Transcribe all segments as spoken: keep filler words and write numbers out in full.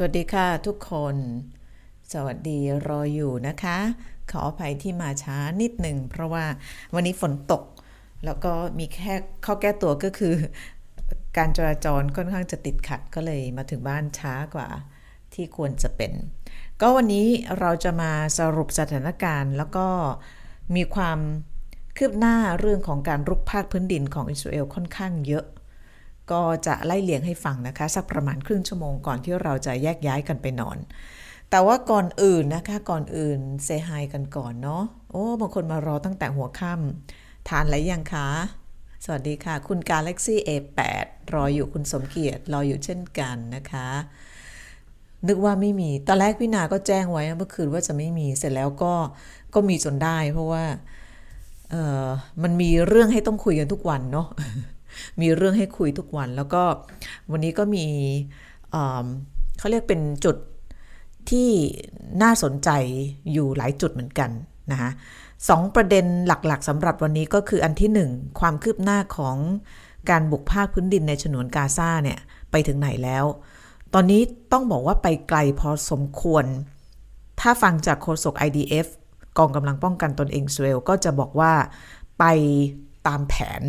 สวัสดีค่ะทุกคนสวัสดีรออยู่นะคะขออภัยที่มาช้านิดหนึ่งเพราะว่าวันนี้ฝนตกแล้วก็มีแค่ข้อแก้ตัวก็คือการจราจรค่อนข้างจะติดขัดก็เลยมาถึงบ้านช้ากว่าที่ควรจะเป็นก็วันนี้เราจะมาสรุปสถานการณ์แล้วก็มีความคืบหน้าเรื่องของการรุกภาคพื้นดินของอิสราเอลค่อนข้างเยอะก็จะไล่เลียงให้ฟังนะคะสักประมาณครึ่งชั่วโมงก่อนที่เราจะแยกย้ายกันไปนอนแต่ว่าก่อนอื่นนะคะก่อนอื่นเซฮายกันก่อนเนาะโอ้บางคนมารอตั้งแต่หัวค่ำทานอะไรยังคะสวัสดีค่ะคุณ Galaxy เอ แปด รออยู่คุณสมเกียรติรออยู่เช่นกันนะคะนึกว่าไม่มีตอนแรกพี่นาก็แจ้งไว้เมื่อคืนว่าจะไม่มีเสร็จแล้วก็ก็มีจนได้เพราะว่าเอ่อมันมีเรื่องให้ต้องคุยกันทุกวันเนาะมีเรื่องให้คุยทุกวันแล้วก็วันนี้ก็มีเอ่อเขาเรียกเป็นจุดที่น่าสนใจอยู่หลายจุดเหมือนกันนะคะสองประเด็นหลักๆสำหรับวันนี้ก็คืออันที่หนึ่งความคืบหน้าของการบุกภาคพื้นดินในฉนวนกาซาเนี่ยไปถึงไหนแล้วตอนนี้ต้องบอกว่าไปไกลพอสมควรถ้าฟังจากโฆษก ไอ ดี เอฟ กองกำลังป้องกันตนเองอิสราเอลก็จะบอกว่าไปตามแผน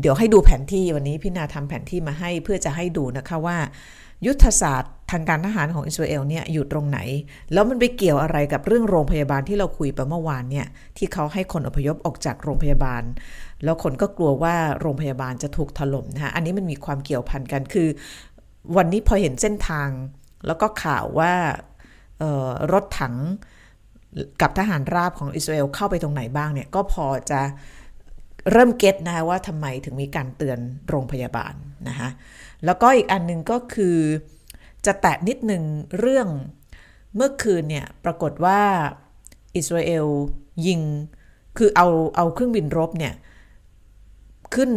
เดี๋ยวให้ดูแผนที่วันนี้พี่นาทำแผนที่มาให้เพื่อจะให้ดูนะคะว่ายุทธศาสตร์ทางการทหารของอิสราเอลเนี่ยอยู่ตรงไหนแล้วมันไปเกี่ยวอะไรกับเรื่องโรงพยาบาลที่เราคุยไปเมื่อวานเนี่ยที่เขาให้คนอพยพออกจากโรงพยาบาลแล้วคนก็กลัวว่าโรงพยาบาลจะถูกถล่มนะคะอันนี้มันมีความเกี่ยวพันกันคือวันนี้พอเห็นเส้นทางแล้วก็ข่าวว่าเอ่อรถถังกับทหารราบของอิสราเอลเข้าไปตรงไหนบ้างเนี่ยก็พอจะเริ่มเก็ตนะคะว่าทำไมถึงมีการเตือนโรงพยาบาลนะคะแล้วก็อีกอันนึงก็คือจะแตะนิดนึงเรื่องเมื่อคืนเนี่ยปรากฏว่าอิสราเอลยิงคือเอาเอาเครื่องบินรบเนี่ยขึ้น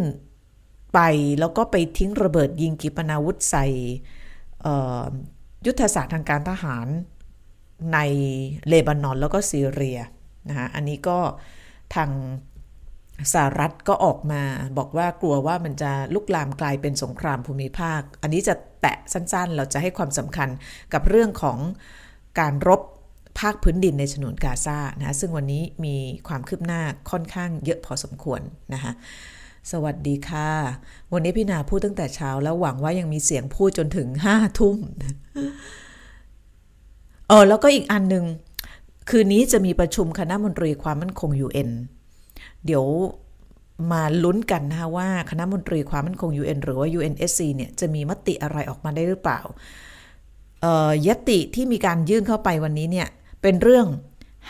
ไปแล้วก็ไปทิ้งระเบิดยิงขีปนาวุธใส่ยุทธศาสตร์ทางการทหารในเลบานอนแล้วก็ซีเรียนะคะอันนี้ก็ทางสหรัฐก็ออกมาบอกว่ากลัวว่ามันจะลุกลามกลายเป็นสงครามภูมิภาคอันนี้จะแตะสั้นๆเราจะให้ความสำคัญกับเรื่องของการรบภาคพื้นดินในฉนวนกาซานะซึ่งวันนี้มีความคืบหน้าค่อนข้างเยอะพอสมควรนะคะสวัสดีค่ะวันนี้พี่นาพูดตั้งแต่เช้าแล้วหวังว่ายังมีเสียงพูดจนถึงห้าทุ่มเออแล้วก็อีกอันนึงคืนนี้จะมีประชุมคณะมนตรีความมั่นคง ยู เอ็นเดี๋ยวมาลุ้นกันนะคะว่าคณะมนตรีความมั่นคง ยู เอ็น หรือว่า ยู เอ็น เอส ซี เนี่ยจะมีมติอะไรออกมาได้หรือเปล่าเอ่อยติที่มีการยื่นเข้าไปวันนี้เนี่ยเป็นเรื่อง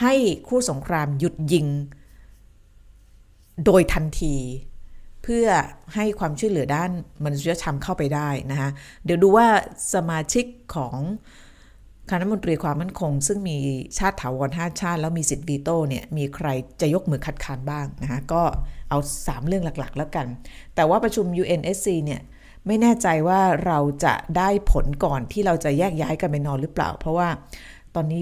ให้คู่สงครามหยุดยิงโดยทันทีเพื่อให้ความช่วยเหลือด้านมนุษยธรรมเข้าไปได้นะคะเดี๋ยวดูว่าสมาชิกของคณะมนตรีความมั่นคงซึ่งมีชาติถาวรห้าชาติแล้วมีสิทธิ์วีโต้เนี่ยมีใครจะยกมือคัดค้านบ้างนะคะก็เอาสามเรื่องหลักๆแล้วกันแต่ว่าประชุม ยู เอ็น เอส ซี เนี่ยไม่แน่ใจว่าเราจะได้ผลก่อนที่เราจะแยกย้ายกันไปนอนหรือเปล่าเพราะว่าตอนนี้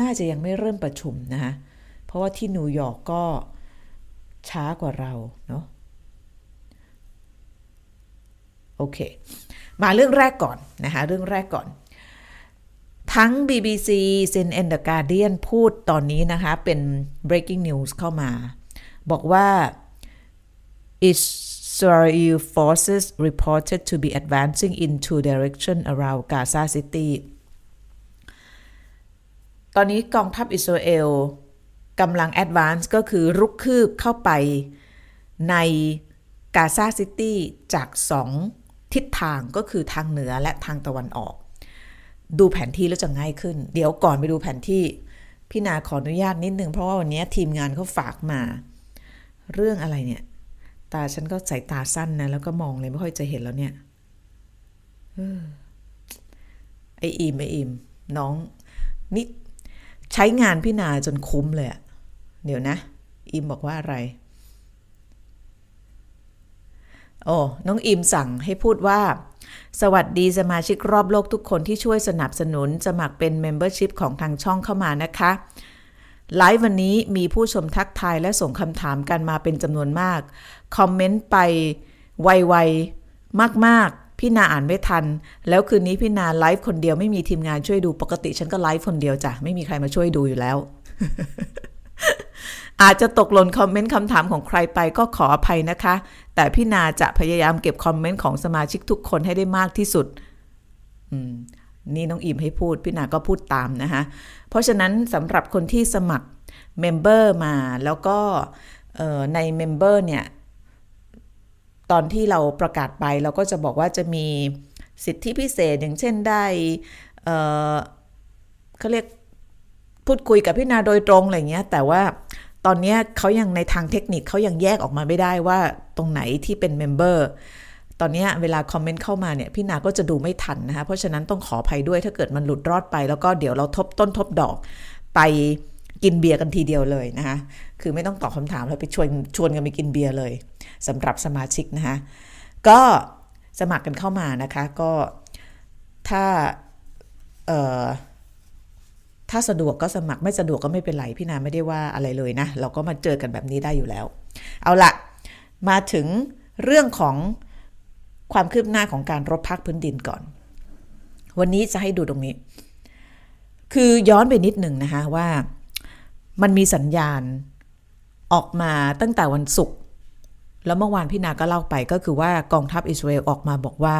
น่าจะยังไม่เริ่มประชุมนะคะเพราะว่าที่นิวยอร์กก็ช้ากว่าเราเนาะโอเคมาเรื่องแรกก่อนนะคะเรื่องแรกก่อนทั้ง บี บี ซี ซี เอ็น เอ็น The Guardian พูดตอนนี้นะคะเป็น breaking news เข้ามาบอกว่า Israeli forces reported to be advancing in two direction around Gaza City ตอนนี้กองทัพอิสราเอลกำลัง advance ก็คือรุกคืบเข้าไปใน Gaza City จากสองทิศทางก็คือทางเหนือและทางตะวันออกดูแผนที่แล้วจะง่ายขึ้นเดี๋ยวก่อนไปดูแผนที่พี่นาขออนุญาตนิดนึงเพราะว่าวันนี้ทีมงานเขาฝากมาเรื่องอะไรเนี่ยตาฉันก็สายตาสั้นนะแล้วก็มองเลยไม่ค่อยจะเห็นแล้วเนี่ยไอ้อิมไอ้อิมน้องนี่ใช้งานพี่นาจนคุ้มเลยอะเดี๋ยวนะอิมบอกว่าอะไรโอ้น้องอิมสั่งให้พูดว่าสวัสดีสมาชิกรอบโลกทุกคนที่ช่วยสนับสนุนสมัครเป็น membership ของทางช่องเข้ามานะคะไลฟ์วันนี้มีผู้ชมทักทายและส่งคำถามกันมาเป็นจำนวนมากคอมเมนต์ไปไวๆมากๆ พี่นาอ่านไม่ทันแล้วคืนนี้พี่นาไลฟ์คนเดียวไม่มีทีมงานช่วยดูปกติฉันก็ไลฟ์คนเดียวจ้ะไม่มีใครมาช่วยดูอยู่แล้ว อาจจะตกหล่นคอมเมนต์คำถามของใครไปก็ขออภัยนะคะแต่พี่นาจะพยายามเก็บคอมเมนต์ของสมาชิกทุกคนให้ได้มากที่สุดอืมนี่น้องอิ่มให้พูดพี่นาก็พูดตามนะคะเพราะฉะนั้นสำหรับคนที่สมัครเมมเบอร์มาแล้วก็ในเมมเบอร์เนี่ยตอนที่เราประกาศไปเราก็จะบอกว่าจะมีสิทธิพิเศษอย่างเช่นได้เอ่อเขาเรียกพูดคุยกับพี่นาโดยตรงอะไรเงี้ยแต่ว่าตอนนี้เขายังในทางเทคนิคเขายังแยกออกมาไม่ได้ว่าตรงไหนที่เป็นเมมเบอร์ตอนนี้เวลาคอมเมนต์เข้ามาเนี่ยพี่นาก็จะดูไม่ทันนะคะเพราะฉะนั้นต้องขออภัยด้วยถ้าเกิดมันหลุดรอดไปแล้วก็เดี๋ยวเราทบต้นทบดอกไปกินเบียร์กันทีเดียวเลยนะคะคือไม่ต้องตอบคำถามแล้วไปชวนชวนกันไปกินเบียร์เลยสำหรับสมาชิกนะคะก็สมัครกันเข้ามานะคะก็ถ้าเอ่อถ้าสะดวกก็สมัครไม่สะดวกก็ไม่เป็นไรพี่นาไม่ได้ว่าอะไรเลยนะเราก็มาเจอกันแบบนี้ได้อยู่แล้วเอาละมาถึงเรื่องของความคืบหน้าของการรบภาคพื้นดินก่อนวันนี้จะให้ดูตรงนี้คือย้อนไปนิดหนึ่งนะคะว่ามันมีสัญญาณออกมาตั้งแต่วันศุกร์แล้วเมื่อวานพี่นาก็เล่าไปก็คือว่ากองทัพอิสราเอลออกมาบอกว่า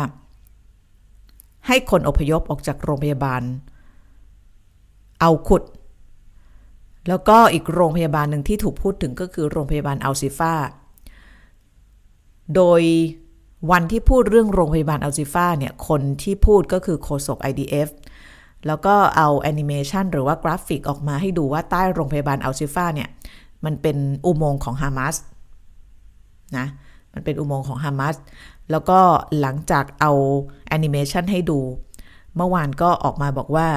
ให้คนอพยพออกจากโรงพยาบาลเอาขุดแล้วก็อีกโรงพยาบาลหนึ่งที่ถูกพูดถึงก็คือโรงพยาบาลอัลซิฟาโดยวันที่พูดเรื่องโรงพยาบาลอัลซิฟาเนี่ยคนที่พูดก็คือโฆษก ไอ ดี เอฟ แล้วก็เอาแอนิเมชันหรือว่ากราฟิกออกมาให้ดูว่าใต้โรงพยาบาลอัลซิฟาเนี่ยมันเป็นอุโมงค์ของฮามาสนะมันเป็นอุโมงค์ของฮามาสแล้วก็หลังจากเอาแอนิเมชันให้ดูเมื่อวานก็ออกมาบอกว่า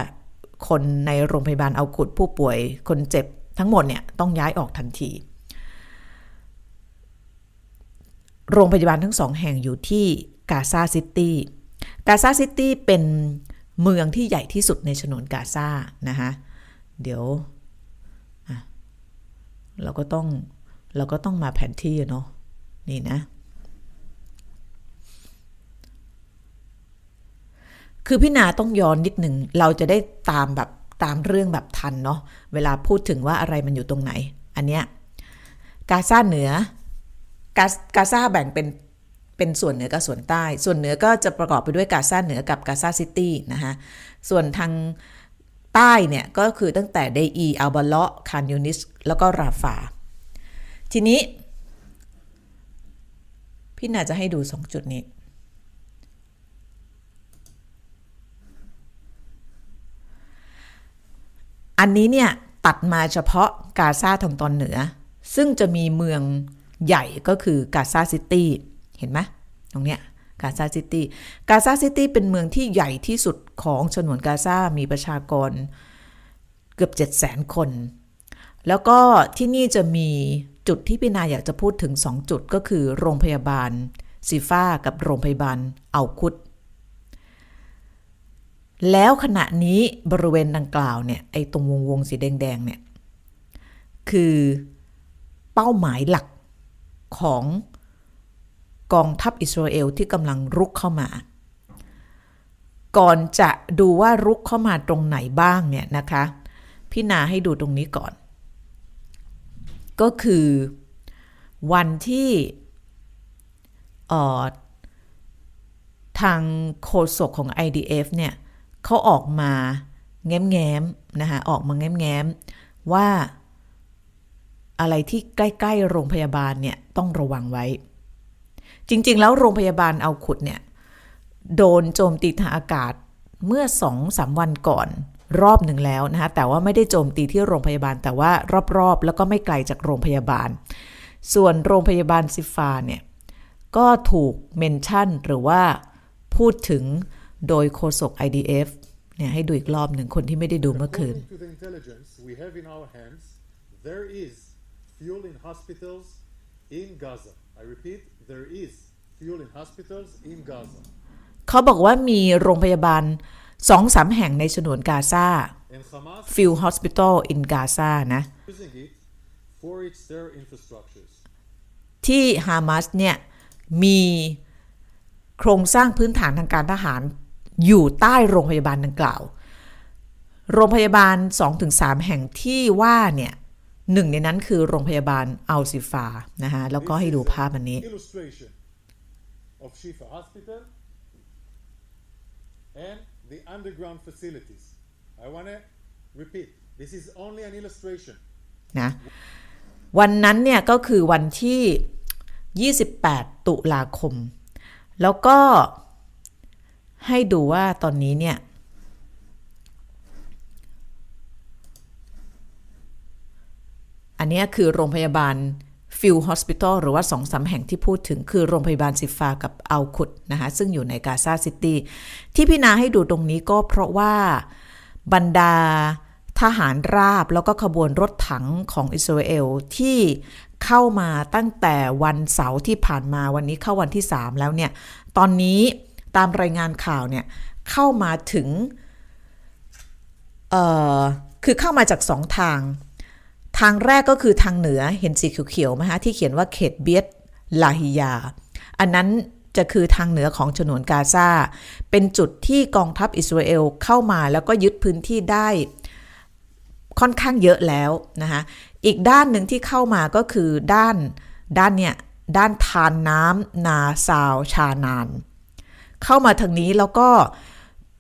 คนในโรงพยาบาลอัลกุดผู้ป่วยคนเจ็บทั้งหมดเนี่ยต้องย้ายออกทันทีโรงพยาบาลทั้งสองแห่งอยู่ที่กาซาซิตี้กาซาซิตี้เป็นเมืองที่ใหญ่ที่สุดในฉนวนกาซานะคะเดี๋ยวเราก็ต้องเราก็ต้องมาแผนที่เนาะนี่นะคือพี่นาต้องย้อนนิดนึงเราจะได้ตามแบบตามเรื่องแบบทันเนาะเวลาพูดถึงว่าอะไรมันอยู่ตรงไหนอันเนี้ยกาซาเหนือกากาซาแบ่งเป็นเป็นส่วนเหนือกับส่วนใต้ส่วนเหนือก็จะประกอบไปด้วยกาซาเหนือกับกาซาซิตี้นะคะส่วนทางใต้เนี่ยก็คือตั้งแต่เดอีอัลบาเลาะคานยูนิสแล้วก็ราฟาทีนี้พี่น่าจะให้ดูสองจุดนี้อันนี้เนี่ยตัดมาเฉพาะกาซาทางตอนเหนือซึ่งจะมีเมืองใหญ่ก็คือกาซาซิตี้เห็นไหมตรงเนี้ยกาซาซิตี้กาซาซิตี้เป็นเมืองที่ใหญ่ที่สุดของฉนวนกาซามีประชากรเกือบ เจ็ดแสน คนแล้วก็ที่นี่จะมีจุดที่พี่นาอยากจะพูดถึงสองจุดก็คือโรงพยาบาลซีฟ้ากับโรงพยาบาลอัลกุดแล้วขณะนี้บริเวณดังกล่าวเนี่ยไอ้ตรงวงวงสีแดงๆเนี่ยคือเป้าหมายหลักของกองทัพอิสราเอลที่กำลังรุกเข้ามาก่อนจะดูว่ารุกเข้ามาตรงไหนบ้างเนี่ยนะคะพี่นาให้ดูตรงนี้ก่อนก็คือวันที่เอ่อทางโฆษกของ ไอ ดี เอฟ เนี่ยเขาออกมาแง้มๆนะคะออกมาแง้มๆว่าอะไรที่ใกล้ๆโรงพยาบาลเนี่ยต้องระวังไว้จริงๆแล้วโรงพยาบาลอัลกุดเนี่ยโดนโจมตีทางอากาศเมื่อ สองถึงสาม วันก่อนรอบหนึ่งแล้วนะคะแต่ว่าไม่ได้โจมตีที่โรงพยาบาลแต่ว่ารอบๆแล้วก็ไม่ไกลจากโรงพยาบาลส่วนโรงพยาบาลซิฟาเนี่ยก็ถูกเมนชั่นหรือว่าพูดถึงโดยโฆษก ไอ ดี เอฟ เนี่ยให้ดูอีกรอบหนึ่งคนที่ไม่ได้ดูเมื่อคืน There is fuel in hospitals in Gaza I repeat there is fuel in hospitals in Gaza เขาบอกว่ามีโรงพยาบาล สองถึงสาม แห่งในฉนวนกาซา Fuel Hospital in Gaza นะที่ฮามาสเนี่ยมี โครงสร้างพื้นฐานทางการทหารอยู่ใต้โรงพยาบาลดังกล่าวโรงพยาบาล สองถึงสาม แห่งที่ว่าเนี่ยหนึ่งในนั้นคือโรงพยาบาลอัลซิฟานะคะแล้วก็ให้ดูภาพอันนี้and the underground facilities I want to repeat this is only an illustration นะวันนั้นเนี่ยก็คือวันที่ยี่สิบแปดตุลาคมแล้วก็ให้ดูว่าตอนนี้เนี่ยอันนี้คือโรงพยาบาลฟิลฮอสปิทอลหรือว่า สองถึงสาม แห่งที่พูดถึงคือโรงพยาบาลซิฟากับอัลคุดนะคะซึ่งอยู่ในกาซาซิตี้ที่พี่นาให้ดูตรงนี้ก็เพราะว่าบรรดาทหารราบแล้วก็ขบวนรถถังของอิสราเอลที่เข้ามาตั้งแต่วันเสาร์ที่ผ่านมาวันนี้เข้าวันที่สามแล้วเนี่ยตอนนี้ตามรายงานข่าวเนี่ยเข้ามาถึงเอ่อคือเข้ามาจากสองทางทางแรกก็คือทางเหนือเห็นสีเขียวๆมั้ยฮะที่เขียนว่าเขตเบียตลาฮิยาอันนั้นจะคือทางเหนือของฉนวนกาซาเป็นจุดที่กองทัพอิสราเอลเข้ามาแล้วก็ยึดพื้นที่ได้ค่อนข้างเยอะแล้วนะคะอีกด้านหนึ่งที่เข้ามาก็คือด้านด้านเนี่ยด้านทานน้ำนาซาวชานานเข้ามาทางนี้แล้วก็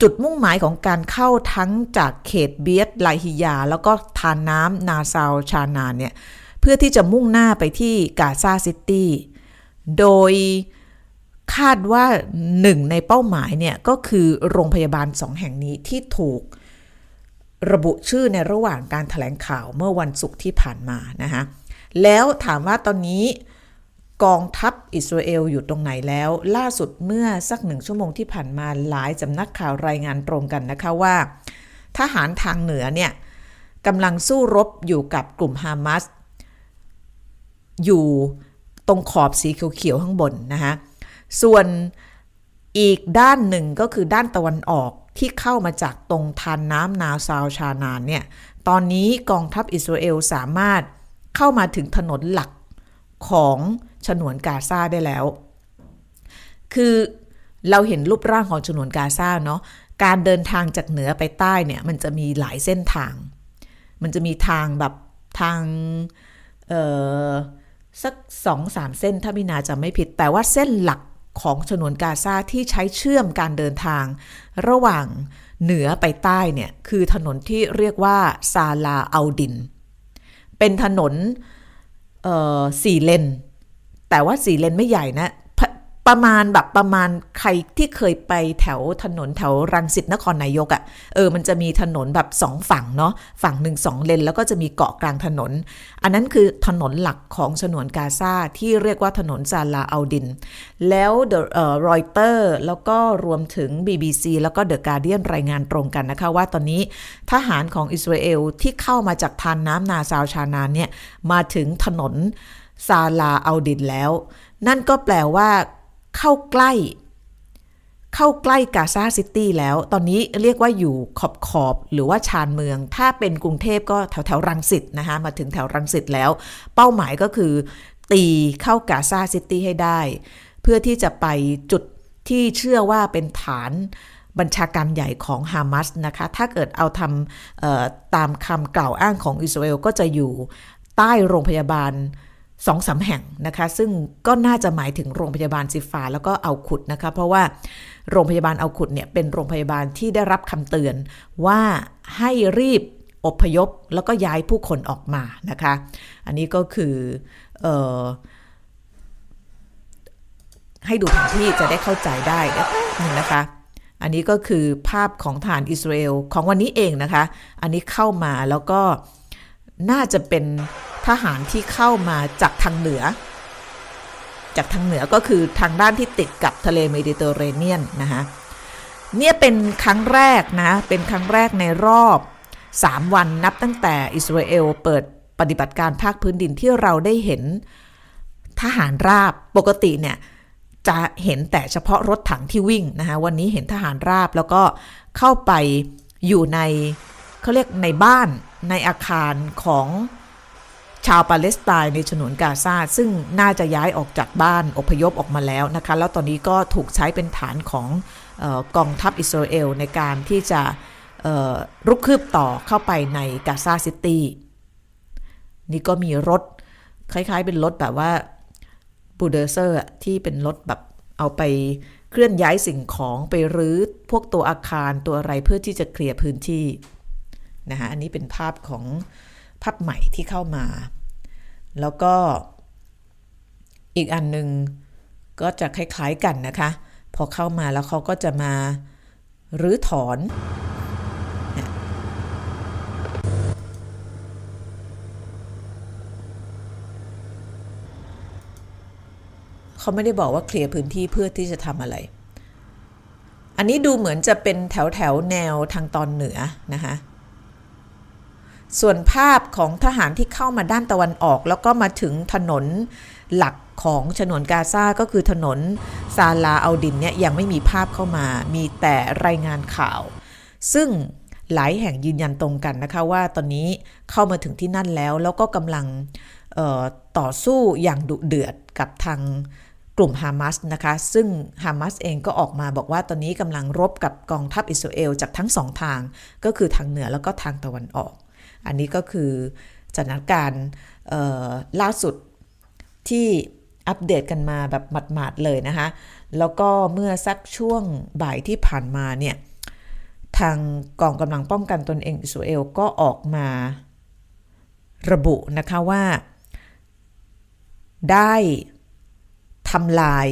จุดมุ่งหมายของการเข้าทั้งจากเขตเบียตไลฮิยาแล้วก็ทานน้ำนาซาวชานานเนี่ยเพื่อที่จะมุ่งหน้าไปที่กาซาซิตี้โดยคาดว่าหนึ่งในเป้าหมายเนี่ยก็คือโรงพยาบาลสองแห่งนี้ที่ถูกระบุชื่อในระหว่างการแถลงข่าวเมื่อวันศุกร์ที่ผ่านมานะคะแล้วถามว่าตอนนี้กองทัพอิสราเอลอยู่ตรงไหนแล้วล่าสุดเมื่อสักหนึ่งชั่วโมงที่ผ่านมาหลายสำนักข่าวรายงานตรงกันนะคะว่าทหารทางเหนือเนี่ยกำลังสู้รบอยู่กับกลุ่มฮามาสอยู่ตรงขอบสีเขียวๆข้างบนนะคะส่วนอีกด้านหนึ่งก็คือด้านตะวันออกที่เข้ามาจากตรงทานน้ำนาซาวชานานเนี่ยตอนนี้กองทัพอิสราเอลสามารถเข้ามาถึงถนนหลักของฉนวนกาซาได้แล้วคือเราเห็นรูปร่างของฉนวนกาซาเนาะการเดินทางจากเหนือไปใต้เนี่ยมันจะมีหลายเส้นทางมันจะมีทางแบบทางเอ่อสัก สองถึงสาม เส้นถ้าพี่นาจะไม่ผิดแต่ว่าเส้นหลักของฉนวนกาซาที่ใช้เชื่อมการเดินทางระหว่างเหนือไปใต้เนี่ยคือถนนที่เรียกว่าซาลาอัลดินเป็นถนนเอ่อสี่เลนแต่ว่าสี่เลนไม่ใหญ่นะประมาณแบบประมาณใครที่เคยไปแถวถนนแถวรังสิตนครนายกอ่ะเออมันจะมีถนนแบบสองฝั่งเนาะฝั่งหนึ่งสองเลนแล้วก็จะมีเกาะกลางถนนอันนั้นคือถนนหลักของฉนวนกาซาที่เรียกว่าถนนซาลาอัลดินแล้วเอ่อรอยเตอร์แล้วก็รวมถึง บี บี ซี แล้วก็ The Guardian รายงานตรงกันนะคะว่าตอนนี้ทหารของอิสราเอลที่เข้ามาจากทานน้ำนาซาวชานานเนี่ยมาถึงถนนซาลาอัลดินแล้วนั่นก็แปลว่าเข้าใกล้เข้าใกล้กาซาซิตี้แล้วตอนนี้เรียกว่าอยู่ขอบขอบหรือว่าชานเมืองถ้าเป็นกรุงเทพก็แถวแถวรังสิตนะคะมาถึงแถวรังสิตแล้วเป้าหมายก็คือตีเข้ากาซาซิตี้ให้ได้เพื่อที่จะไปจุดที่เชื่อว่าเป็นฐานบัญชาการใหญ่ของฮามาสนะคะถ้าเกิดเอาทำเอ่อตามคำกล่าวอ้างของอิสราเอลก็จะอยู่ใต้โรงพยาบาลสองสามแห่งนะคะซึ่งก็น่าจะหมายถึงโรงพยาบาลซิฟาแล้วก็อัลคุดนะคะเพราะว่าโรงพยาบาลอัลคุดเนี่ยเป็นโรงพยาบาลที่ได้รับคำเตือนว่าให้รีบอพยพแล้วก็ย้ายผู้คนออกมานะคะอันนี้ก็คือเอ่อให้ดูแผนที่จะได้เข้าใจได้นะคะอันนี้ก็คือภาพของฐานอิสราเอลของวันนี้เองนะคะอันนี้เข้ามาแล้วก็น่าจะเป็นทหารที่เข้ามาจากทางเหนือจากทางเหนือก็คือทางด้านที่ติดกับทะเลเมดิเตอร์เรเนียนนะคะเนี่ยเป็นครั้งแรกนะเป็นครั้งแรกในรอบสามวันนับตั้งแต่อิสราเอลเปิดปฏิบัติการภาคพื้นดินที่เราได้เห็นทหารราบปกติเนี่ยจะเห็นแต่เฉพาะรถถังที่วิ่งนะคะวันนี้เห็นทหารราบแล้วก็เข้าไปอยู่ในเขาเรียกในบ้านในอาคารของ ชาวปาเลสไตน์ในฉนวนกาซาซึ่งน่าจะย้ายออกจากบ้านอพยพออกมาแล้วนะคะแล้วตอนนี้ก็ถูกใช้เป็นฐานของกองทัพอิสราเอลในการที่จะรุกคืบต่อเข้าไปในกาซาซิตี้นี่ก็มีรถคล้ายๆเป็นรถแบบว่าบูลโดเซอร์ที่เป็นรถแบบเอาไปเคลื่อนย้ายสิ่งของไปรื้อพวกตัวอาคารตัวอะไรเพื่อที่จะเคลียร์พื้นที่นะคะอันนี้เป็นภาพของภาพใหม่ที่เข้ามาแล้วก็อีกอันนึงก็จะคล้ายๆกันนะคะพอเข้ามาแล้วเขาก็จะมารื้อถอนเขาไม่ได้บอกว่าเคลียร์พื้นที่เพื่อที่จะทำอะไรอันนี้ดูเหมือนจะเป็นแถวแถวแนวทางตอนเหนือนะคะส่วนภาพของทหารที่เข้ามาด้านตะวันออกแล้วก็มาถึงถนนหลักของฉนวนกาซาก็คือถนนซาลาอัลดินเนี่ยยังไม่มีภาพเข้ามามีแต่รายงานข่าวซึ่งหลายแห่งยืนยันตรงกันนะคะว่าตอนนี้เข้ามาถึงที่นั่นแล้วแล้วก็กำลังต่อสู้อย่างดุเดือดกับทางกลุ่มฮามาสนะคะซึ่งฮามาสเองก็ออกมาบอกว่าตอนนี้กำลังรบกับกองทัพอิสราเอลจากทั้งสองทางก็คือทางเหนือแล้วก็ทางตะวันออกอันนี้ก็คือสถานการณ์ล่าสุดที่อัปเดตกันมาแบบหมาดๆเลยนะคะแล้วก็เมื่อสักช่วงบ่ายที่ผ่านมาเนี่ยทางกองกำลังป้องกันตนเองอิสราเอลก็ออกมาระบุนะคะว่าได้ทำลาย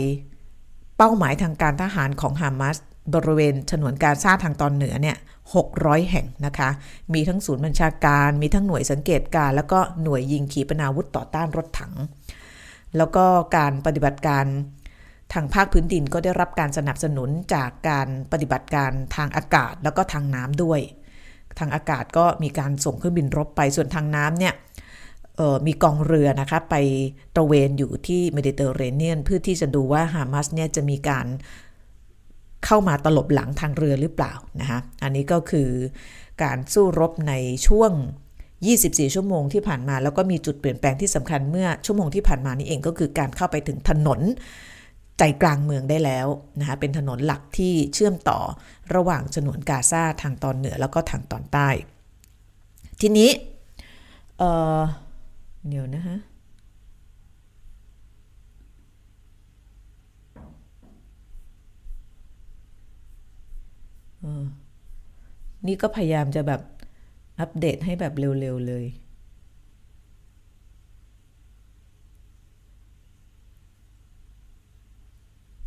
เป้าหมายทางการทหารของฮามาสบริเวณฉนวนกาซาทางตอนเหนือเนี่ยหกร้อยแห่งนะคะมีทั้งศูนย์บัญชาการมีทั้งหน่วยสังเกตการแล้วก็หน่วยยิงขีปนาวุธต่อต้านรถถังแล้วก็การปฏิบัติการทางภาคพื้นดินก็ได้รับการสนับสนุนจากการปฏิบัติการทางอากาศแล้วก็ทางน้ำด้วยทางอากาศก็มีการส่งเครื่องบินรบไปส่วนทางน้ำเนี่ยเอ่อมีกองเรือนะคะไปตระเวนอยู่ที่เมดิเตอร์เรเนียนเพื่อที่จะดูว่าฮามาสเนี่ยจะมีการเข้ามาตลบหลังทางเรือหรือเปล่านะคะอันนี้ก็คือการสู้รบในช่วงยี่สิบสี่ชั่วโมงที่ผ่านมาแล้วก็มีจุดเปลี่ยนแปลงที่สำคัญเมื่อชั่วโมงที่ผ่านมานี่เองก็คือการเข้าไปถึงถนนใจกลางเมืองได้แล้วนะคะเป็นถนนหลักที่เชื่อมต่อระหว่างฉนวนกาซาทางตอนเหนือแล้วก็ทางตอนใต้ทีนี้เอ่อเดี๋ยวนะฮะนี่ก็พยายามจะแบบอัปเดตให้แบบเร็วๆเลย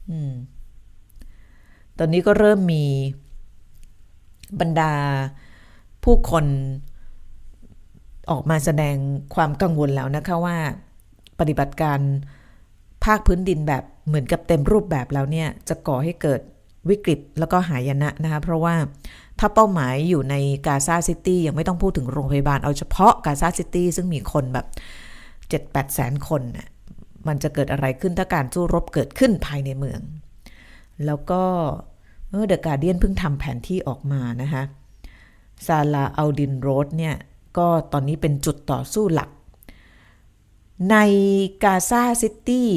อืมตอนนี้ก็เริ่มมีบรรดาผู้คนออกมาแสดงความกังวลแล้วนะคะว่าปฏิบัติการภาคพื้นดินแบบเหมือนกับเต็มรูปแบบแล้วเนี่ยจะก่อให้เกิดวิกฤตแล้วก็หายนะนะคะเพราะว่าถ้าเป้าหมายอยู่ในกาซาซิตี้ยังไม่ต้องพูดถึงโรงพยาบาลเอาเฉพาะกาซาซิตี้ซึ่งมีคนแบบเจ็ดแปดแสนคนน่ะมันจะเกิดอะไรขึ้นถ้าการสู้รบเกิดขึ้นภายในเมืองแล้วก็เมื่อเดอะการ์เดียนเพิ่งทำแผนที่ออกมานะคะซาลาอัลดินโรดเนี่ยก็ตอนนี้เป็นจุดต่อสู้หลักในกาซาซิตี้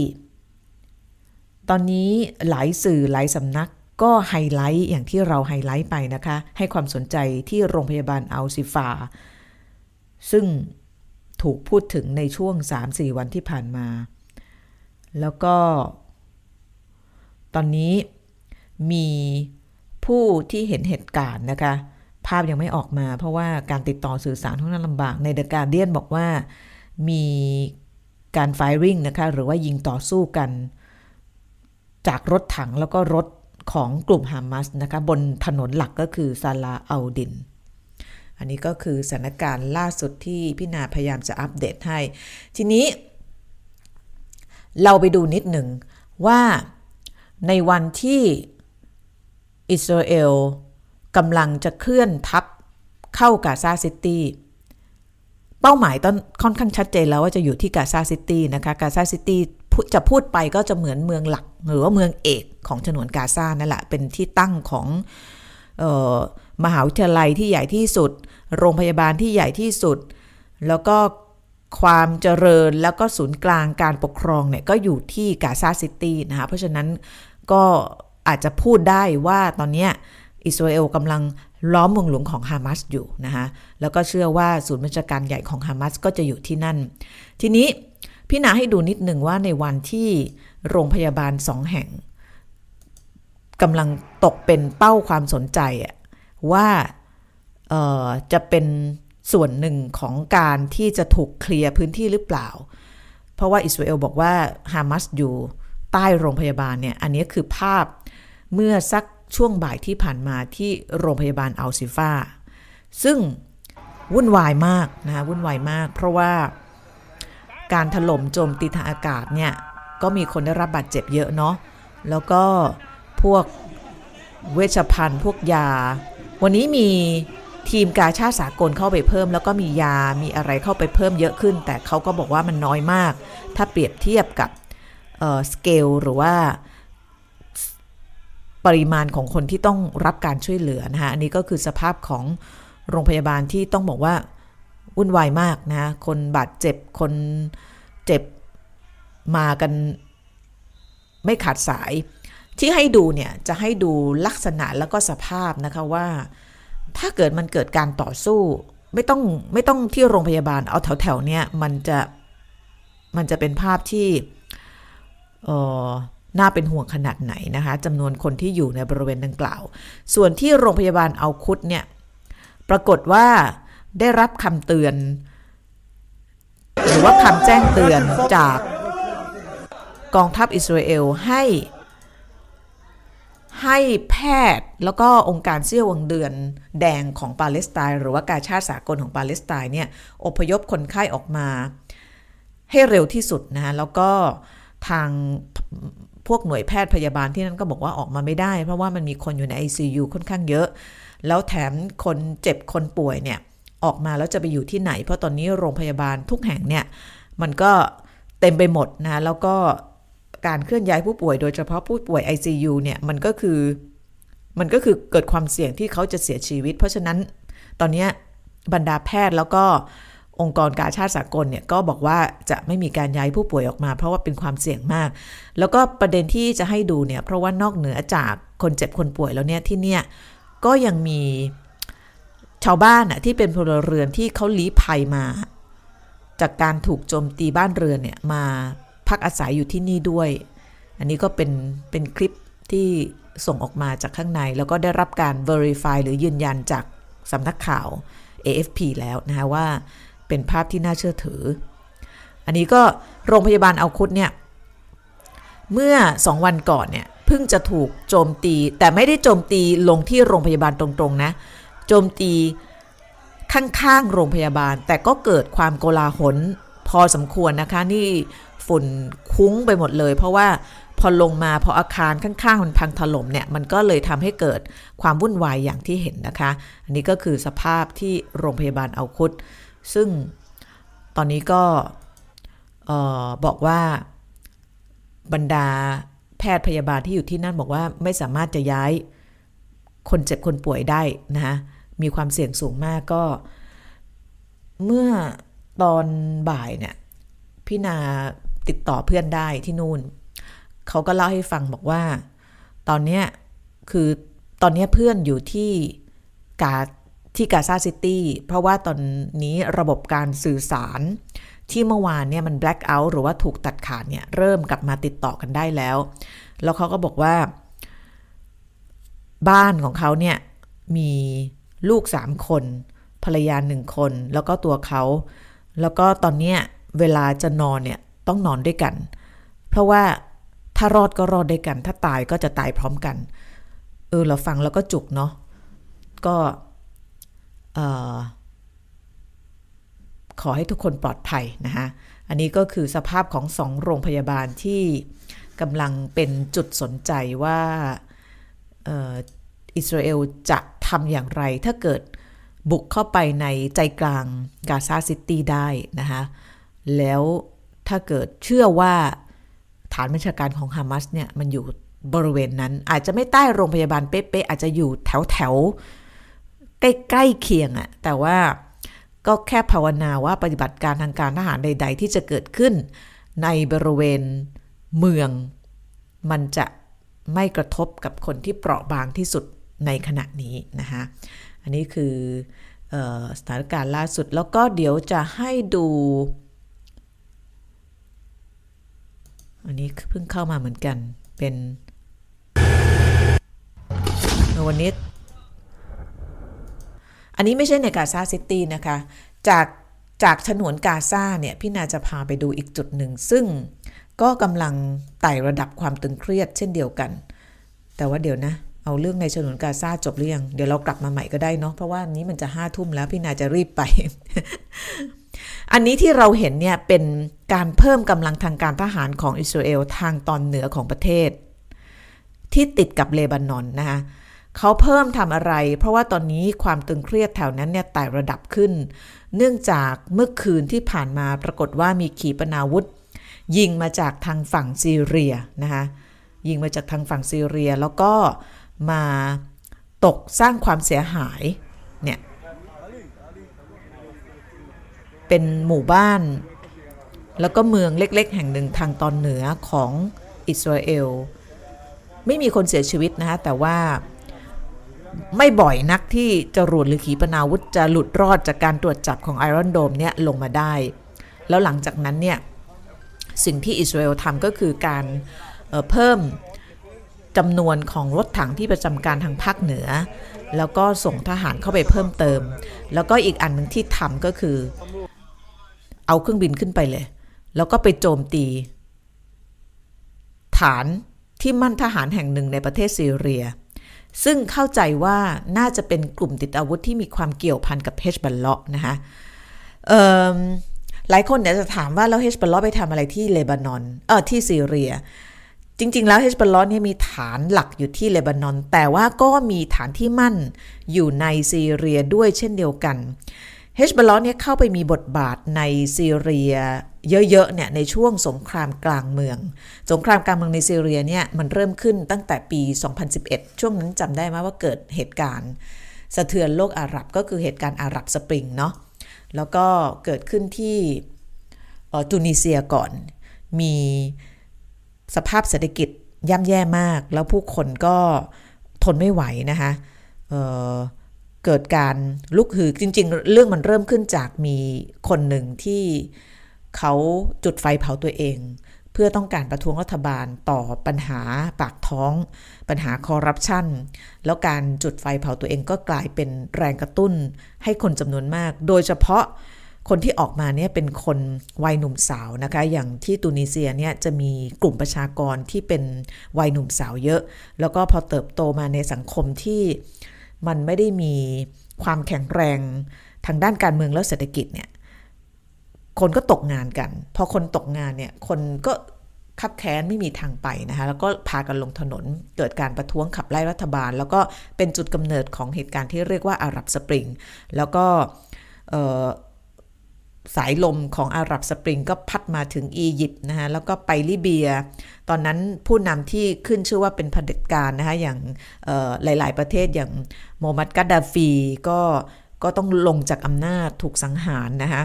ตอนนี้หลายสื่อหลายสำนักก็ไฮไลท์อย่างที่เราไฮไลท์ไปนะคะให้ความสนใจที่โรงพยาบาลอัลซิฟาซึ่งถูกพูดถึงในช่วง สามถึงสี่ วันที่ผ่านมาแล้วก็ตอนนี้มีผู้ที่เห็นเหตุการณ์นะคะภาพยังไม่ออกมาเพราะว่าการติดต่อสื่อสารค่อนข้างลำบากใน The Guardian บอกว่ามีการ firing นะคะหรือว่ายิงต่อสู้กันจากรถถังแล้วก็รถของกลุ่มฮามาสนะคะบนถนนหลักก็คือซาลาอัลดินอันนี้ก็คือสถานการณ์ล่าสุดที่พี่นาพยายามจะอัปเดตให้ทีนี้เราไปดูนิดหนึ่งว่าในวันที่อิสราเอลกำลังจะเคลื่อนทัพเข้ากาซาซิตี้เป้าหมายต้นค่อนข้างชัดเจนแล้วว่าจะอยู่ที่กาซาซิตี้นะคะกาซาซิตี้จะพูดไปก็จะเหมือนเมืองหลักหรือว่าเมืองเอกของฉนวนกาซานั่นแหละเป็นที่ตั้งของเอ่อมหาวิทยาลัยที่ใหญ่ที่สุดโรงพยาบาลที่ใหญ่ที่สุดแล้วก็ ความเจริญแล้วก็ศูนย์กลางการปกครองเนี่ยก็อยู่ที่กาซาซิตี้นะคะเพราะฉะนั้นก็อาจจะพูดได้ว่าตอนนี้อิสราเอลกำลังล้อมเมืองหลวงของฮามาสอยู่นะคะแล้วก็เชื่อว่าศูนย์บัญชาการใหญ่ของฮามาสก็จะอยู่ที่นั่นทีนี้พี่นาให้ดูนิดหนึ่งว่าในวันที่โรงพยาบาลสองแห่งกำลังตกเป็นเป้าความสนใจว่าเอ่อจะเป็นส่วนหนึ่งของการที่จะถูกเคลียร์พื้นที่หรือเปล่าเพราะว่าอิสราเอลบอกว่าฮามาสอยู่ใต้โรงพยาบาลเนี่ยอันนี้คือภาพเมื่อสักช่วงบ่ายที่ผ่านมาที่โรงพยาบาลอัลซิฟาซึ่งวุ่นวายมากนะคะวุ่นวายมากเพราะว่าการถล่มโจมตีทางอากาศเนี่ยก็มีคนได้รับบาดเจ็บเยอะเนาะแล้วก็พวกเวชภัณฑ์พวกยาวันนี้มีทีมกาชาดสากลเข้าไปเพิ่มแล้วก็มียามีอะไรเข้าไปเพิ่มเยอะขึ้นแต่เขาก็บอกว่ามันน้อยมากถ้าเปรียบเทียบกับเอ่อสเกลหรือว่าปริมาณของคนที่ต้องรับการช่วยเหลือนะคะอันนี้ก็คือสภาพของโรงพยาบาลที่ต้องบอกว่าวุ่นวายมากนะคนบาดเจ็บคนเจ็บมากันไม่ขาดสายที่ให้ดูเนี่ยจะให้ดูลักษณะแล้วก็สภาพนะคะว่าถ้าเกิดมันเกิดการต่อสู้ไม่ต้องไม่ต้องที่โรงพยาบาลเอาแถวๆเนี่ยมันจะมันจะเป็นภาพที่เอ่อน่าเป็นห่วงขนาดไหนนะคะจำนวนคนที่อยู่ในบริเวณดังกล่าวส่วนที่โรงพยาบาลอัลคุดเนี่ยปรากฏว่าได้รับคำเตือนหรือว่าคำแจ้งเตือนจากกองทัพอิสราเอลให้ให้แพทย์แล้วก็องค์การเสี้ยววังเดือนแดงของปาเลสไตน์หรือว่ากาชาดสากลของปาเลสไตน์เนี่ยอพยพคนไข้ออกมาให้เร็วที่สุดนะแล้วก็ทางพวกหน่วยแพทย์พยาบาลที่นั่นก็บอกว่าออกมาไม่ได้เพราะว่ามันมีคนอยู่ใน ไอ ซี ยู ค่อนข้างเยอะแล้วแถมคนเจ็บคนป่วยเนี่ยออกมาแล้วจะไปอยู่ที่ไหนเพราะตอนนี้โรงพยาบาลทุกแห่งเนี่ยมันก็เต็มไปหมดนะแล้วก็การเคลื่อนย้ายผู้ป่วยโดยเฉพาะผู้ป่วย ไอ ซี ยู เนี่ยมันก็คือมันก็คือเกิดความเสี่ยงที่เขาจะเสียชีวิตเพราะฉะนั้นตอนนี้บรรดาแพทย์แล้วก็องค์กรกาชาดสากลเนี่ยก็บอกว่าจะไม่มีการย้ายผู้ป่วยออกมาเพราะว่าเป็นความเสี่ยงมากแล้วก็ประเด็นที่จะให้ดูเนี่ยเพราะว่านอกเหนือจากคนเจ็บคนป่วยแล้วเนี่ยที่เนี่ยก็ยังมีชาวบ้านน่ะที่เป็นพลเรือนที่เขาลี้ภัยมาจากการถูกโจมตีบ้านเรือนเนี่ยมาพักอาศัยอยู่ที่นี่ด้วยอันนี้ก็เป็นเป็นคลิปที่ส่งออกมาจากข้างในแล้วก็ได้รับการ verify หรือยืนยันจากสำนักข่าว เอ เอฟ พี แล้วนะคะว่าเป็นภาพที่น่าเชื่อถืออันนี้ก็โรงพยาบาลอัลคุดเนี่ยเมื่อสองวันก่อนเนี่ยเพิ่งจะถูกโจมตีแต่ไม่ได้โจมตีลงที่โรงพยาบาลตรงๆนะโจมตีข้างๆโรงพยาบาลแต่ก็เกิดความโกลาหลพอสมควรนะคะนี่ฝุ่นคุ้งไปหมดเลยเพราะว่าพอลงมาพออาคารข้างๆมันพังถล่มเนี่ยมันก็เลยทำให้เกิดความวุ่นวายอย่างที่เห็นนะคะอันนี้ก็คือสภาพที่โรงพยาบาลอัลคุดซึ่งตอนนี้ก็เอ่อบอกว่าบรรดาแพทย์พยาบาลที่อยู่ที่นั่นบอกว่าไม่สามารถจะย้ายคนเจ็บคนป่วยได้นะคะมีความเสี่ยงสูงมากก็เมื่อตอนบ่ายเนี่ยพี่นาติดต่อเพื่อนได้ที่นู่นเขาก็เล่าให้ฟังบอกว่าตอนเนี้ยคือตอนเนี้ยเพื่อนอยู่ที่กาที่กาซาซิตี้เพราะว่าตอนนี้ระบบการสื่อสารที่เมื่อวานเนี่ยมันแบล็คเอาท์หรือว่าถูกตัดขาดเนี่ยเริ่มกลับมาติดต่อกันได้แล้วแล้วเขาก็บอกว่าบ้านของเขาเนี่ยมีลูกสามคนภรรยาหนึ่งคนแล้วก็ตัวเขาแล้วก็ตอนเนี้ยเวลาจะนอนเนี่ยต้องนอนด้วยกันเพราะว่าถ้ารอดก็รอดด้วยกันถ้าตายก็จะตายพร้อมกันเออเราฟังแล้วก็จุกเนาะก็เอ่อขอให้ทุกคนปลอดภัยนะคะอันนี้ก็คือสภาพของสองโรงพยาบาลที่กำลังเป็นจุดสนใจว่าเอ่ออิสราเอลจะทำอย่างไรถ้าเกิดบุกเข้าไปในใจกลางกาซาซิตี้ได้นะคะแล้วถ้าเกิดเชื่อว่าฐานบัญชาการของฮามาสเนี่ยมันอยู่บริเวณนั้นอาจจะไม่ใต้โรงพยาบาลเป๊ะๆอาจจะอยู่แถวๆใกล้ๆเคียงอะแต่ว่า ก็แค่ภาวนาว่าปฏิบัติการทางการทหารใดๆที่จะเกิดขึ้นในบริเวณเมืองมันจะไม่กระทบกับคนที่เปราะบางที่สุดในขณะนี้นะคะอันนี้คือเอ่อสถานการณ์ล่าสุดแล้วก็เดี๋ยวจะให้ดูอันนี้เพิ่งเข้ามาเหมือนกันเป็นวันนี้อันนี้ไม่ใช่ในกาซาซิตี้นะคะจากจากฉนวนกาซาเนี่ยพี่นาจะพาไปดูอีกจุดหนึ่งซึ่งก็กำลังไต่ระดับความตึงเครียดเช่นเดียวกันแต่ว่าเดี๋ยวนะเอาเรื่องในฉนวนกาซาจบหรือยังเดี๋ยวเรากลับมาใหม่ก็ได้เนาะเพราะว่านี้มันจะห้าทุ่มแล้วพี่นาจะรีบไป อันนี้ที่เราเห็นเนี่ยเป็นการเพิ่มกำลังทางการทหารของอิสราเอลทางตอนเหนือของประเทศที่ติดกับเลบานอนนะคะเขาเพิ่มทำอะไรเพราะว่าตอนนี้ความตึงเครียดแถวนั้นเนี่ยไต่ระดับขึ้นเนื่องจากเมื่อคืนที่ผ่านมาปรากฏว่ามีขีปนาวุธยิงมาจากทางฝั่งซีเรียนะคะยิงมาจากทางฝั่งซีเรียแล้วก็มาตกสร้างความเสียหายเนี่ยเป็นหมู่บ้านแล้วก็เมืองเล็กๆแห่งหนึ่งทางตอนเหนือของอิสราเอลไม่มีคนเสียชีวิตนะคะแต่ว่าไม่บ่อยนักที่จรวดหรือขีปนาวุธจะหลุดรอดจากการตรวจจับของ Iron Dome เนี่ยลงมาได้แล้วหลังจากนั้นเนี่ยสิ่งที่อิสราเอลทำก็คือการเอ่อเพิ่มจำนวนของรถถังที่ประจำการทางภาคเหนือแล้วก็ส่งทหารเข้าไปเพิ่มเติมแล้วก็อีกอันนึงที่ทำก็คือเอาเครื่องบินขึ้นไปเลยแล้วก็ไปโจมตีฐานที่มั่นทหารแห่งหนึ่งในประเทศซีเรียซึ่งเข้าใจว่าน่าจะเป็นกลุ่มติดอาวุธที่มีความเกี่ยวพันกับเฮชบัลเลาะห์นะคะหลายคนเนี่ยจะถามว่าแล้วเฮชบัลเลาะห์ไปทำอะไรที่เลบานอนเออที่ซีเรียจริงๆแล้วเฮชบัลเลาะห์เนี่ยมีฐานหลักอยู่ที่เลบานอนแต่ว่าก็มีฐานที่มั่นอยู่ในซีเรียด้วยเช่นเดียวกันเฮชบัลเลาะห์เนี่ยเข้าไปมีบทบาทในซีเรียเยอะๆเนี่ยในช่วงสงครามกลางเมืองสงครามกลางเมืองในซีเรียเนี่ยมันเริ่มขึ้นตั้งแต่ปีสองพันสิบเอ็ดช่วงนั้นจำได้ไหมว่าเกิดเหตุการณ์สะเทือนโลกอาหรับก็คือเหตุการณ์อาหรับสปริงเนาะแล้วก็เกิดขึ้นที่ตุนิเซียก่อนมีสภาพเศรษฐกิจย่ำแย่มากแล้วผู้คนก็ทนไม่ไหวนะคะเอ่อเกิดการลุกฮือจริงๆเรื่องมันเริ่มขึ้นจากมีคนหนึ่งที่เขาจุดไฟเผาตัวเองเพื่อต้องการประท้วงรัฐบาลต่อปัญหาปากท้องปัญหาคอร์รัปชันแล้วการจุดไฟเผาตัวเองก็กลายเป็นแรงกระตุ้นให้คนจำนวนมากโดยเฉพาะคนที่ออกมาเนี่ยเป็นคนวัยหนุ่มสาวนะคะอย่างที่ตุนิเซียเนี่ยจะมีกลุ่มประชากรที่เป็นวัยหนุ่มสาวเยอะแล้วก็พอเติบโตมาในสังคมที่มันไม่ได้มีความแข็งแรงทางด้านการเมืองและเศรษฐกิจเนี่ยคนก็ตกงานกันพอคนตกงานเนี่ยคนก็คับแค้นไม่มีทางไปนะคะแล้วก็พากันลงถนนเกิดการประท้วงขับไล่รัฐบาลแล้วก็เป็นจุดกำเนิดของเหตุการณ์ที่เรียกว่าอาหรับสปริงแล้วก็สายลมของอาหรับสปริงก็พัดมาถึงอียิปต์นะคะแล้วก็ไปลิเบียตอนนั้นผู้นำที่ขึ้นชื่อว่าเป็นเผด็จการนะคะอย่างหลายๆประเทศอย่างโมฮัมหมัดกาดาฟีก็ก็ต้องลงจากอำนาจถูกสังหารนะคะ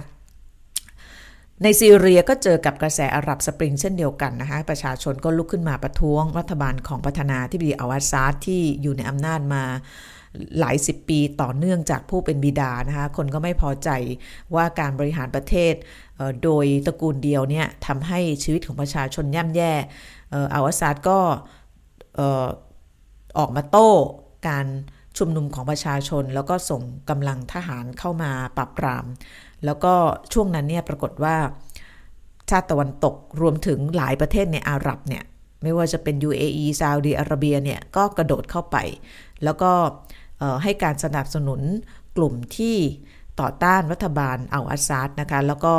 ในซีเรียก็เจอกับกระแสอาหรับสปริงเช่นเดียวกันนะคะประชาชนก็ลุกขึ้นมาประท้วงรัฐบาลของประธานาธิบดีอัลอาซาดที่อยู่ในอำนาจมาหลายสิบปีต่อเนื่องจากผู้เป็นบิดานะคะคนก็ไม่พอใจว่าการบริหารประเทศโดยตระกูลเดียวเนี่ยทำให้ชีวิตของประชาชนย่ำแย่อัลอาซาดก็ออกมาโต้การชุมนุมของประชาชนแล้วก็ส่งกำลังทหารเข้ามาปราบปรามแล้วก็ช่วงนั้นเนี่ยปรากฏว่าชาติตะวันตกรวมถึงหลายประเทศในอาหรับเนี่ยไม่ว่าจะเป็น ยู เอ อี ซาอุดีอาระเบียเนี่ยก็กระโดดเข้าไปแล้วก็ให้การสนับสนุนกลุ่มที่ต่อต้านรัฐบาลอัลอาซาดนะคะแล้วก็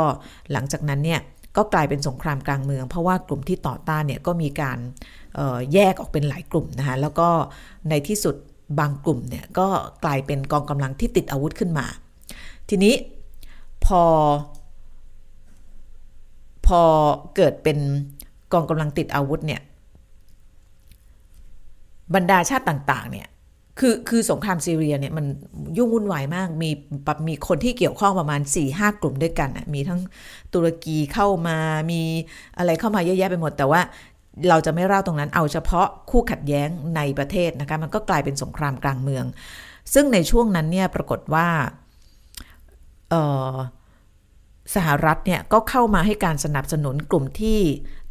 หลังจากนั้นเนี่ยก็กลายเป็นสงครามกลางเมืองเพราะว่ากลุ่มที่ต่อต้านเนี่ยก็มีการแยกออกเป็นหลายกลุ่มนะคะแล้วก็ในที่สุดบางกลุ่มเนี่ยก็กลายเป็นกองกำลังที่ติดอาวุธขึ้นมาทีนี้พอพอเกิดเป็นกองกำลังติดอาวุธเนี่ยบรรดาชาติต่างๆเนี่ย คือคือสงครามซีเรียเนี่ยมันยุ่งวุ่นวายมากมีมีคนที่เกี่ยวข้องประมาณ สี่ห้ากลุ่มด้วยกันมีทั้งตุรกีเข้ามามีอะไรเข้ามาเยอะแยะไปหมดแต่ว่าเราจะไม่เล่าตรงนั้นเอาเฉพาะคู่ขัดแย้งในประเทศนะคะมันก็กลายเป็นสงครามกลางเมืองซึ่งในช่วงนั้นเนี่ยปรากฏว่าเอ่อสหรัฐเนี่ยก็เข้ามาให้การสนับสนุนกลุ่มที่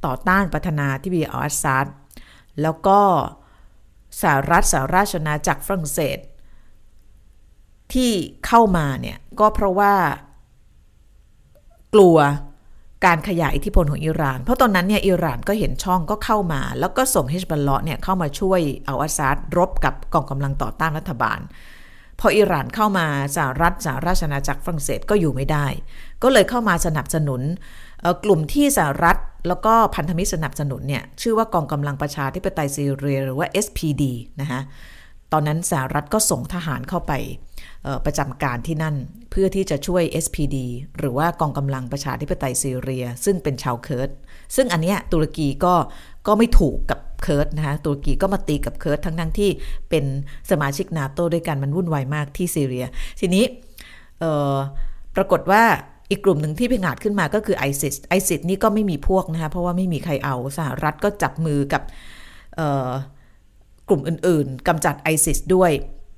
ต่อต้านประธานาธิบดีอัสซาดแล้วก็สหรัฐสหราชอาณาจักรฝรั่งเศสที่เข้ามาเนี่ยก็เพราะว่ากลัวการขยายอิทธิพลของอิหร่านเพราะตอนนั้นเนี่ยอิหร่านก็เห็นช่องก็เข้ามาแล้วก็ส่งฮิซบัลลอห์เนี่ยเข้ามาช่วยเอาอัสซาดรบกับกองกำลังต่อต้านรัฐบาลพออิหร่านเข้ามาสหรัฐสหราชอาณาจักรฝรั่งเศสก็อยู่ไม่ได้ก็เลยเข้ามาสนับสนุนกลุ่มที่สหรัฐแล้วก็พันธมิตรสนับสนุนเนี่ยชื่อว่ากองกำลังประชาธิปไตยซีเรียหรือว่า เอส พี ดี นะคะตอนนั้นสหรัฐก็ส่งทหารเข้าไปประจำการที่นั่นเพื่อที่จะช่วย เอส พี ดี หรือว่ากองกำลังประชาธิปไตยซีเรียซึ่งเป็นชาวเคิร์ดซึ่งอันเนี้ยตุรกีก็ก็ไม่ถูกกับเคิร์ดนะคะตุรกีก็มาตีกับเคิร์ดทั้งทั้งที่เป็นสมาชิก NATO ด้วยกันมันวุ่นวายมากที่ซีเรียทีนี้ปรากฏว่าอีกกลุ่มหนึ่งที่พิงาดขึ้นมาก็คือ ไอซิส ไอซิส นี่ก็ไม่มีพวกนะคะเพราะว่าไม่มีใครเอาสหรัฐก็จับมือกับกลุ่มอื่นๆกำจัด ไอซิส ด้วย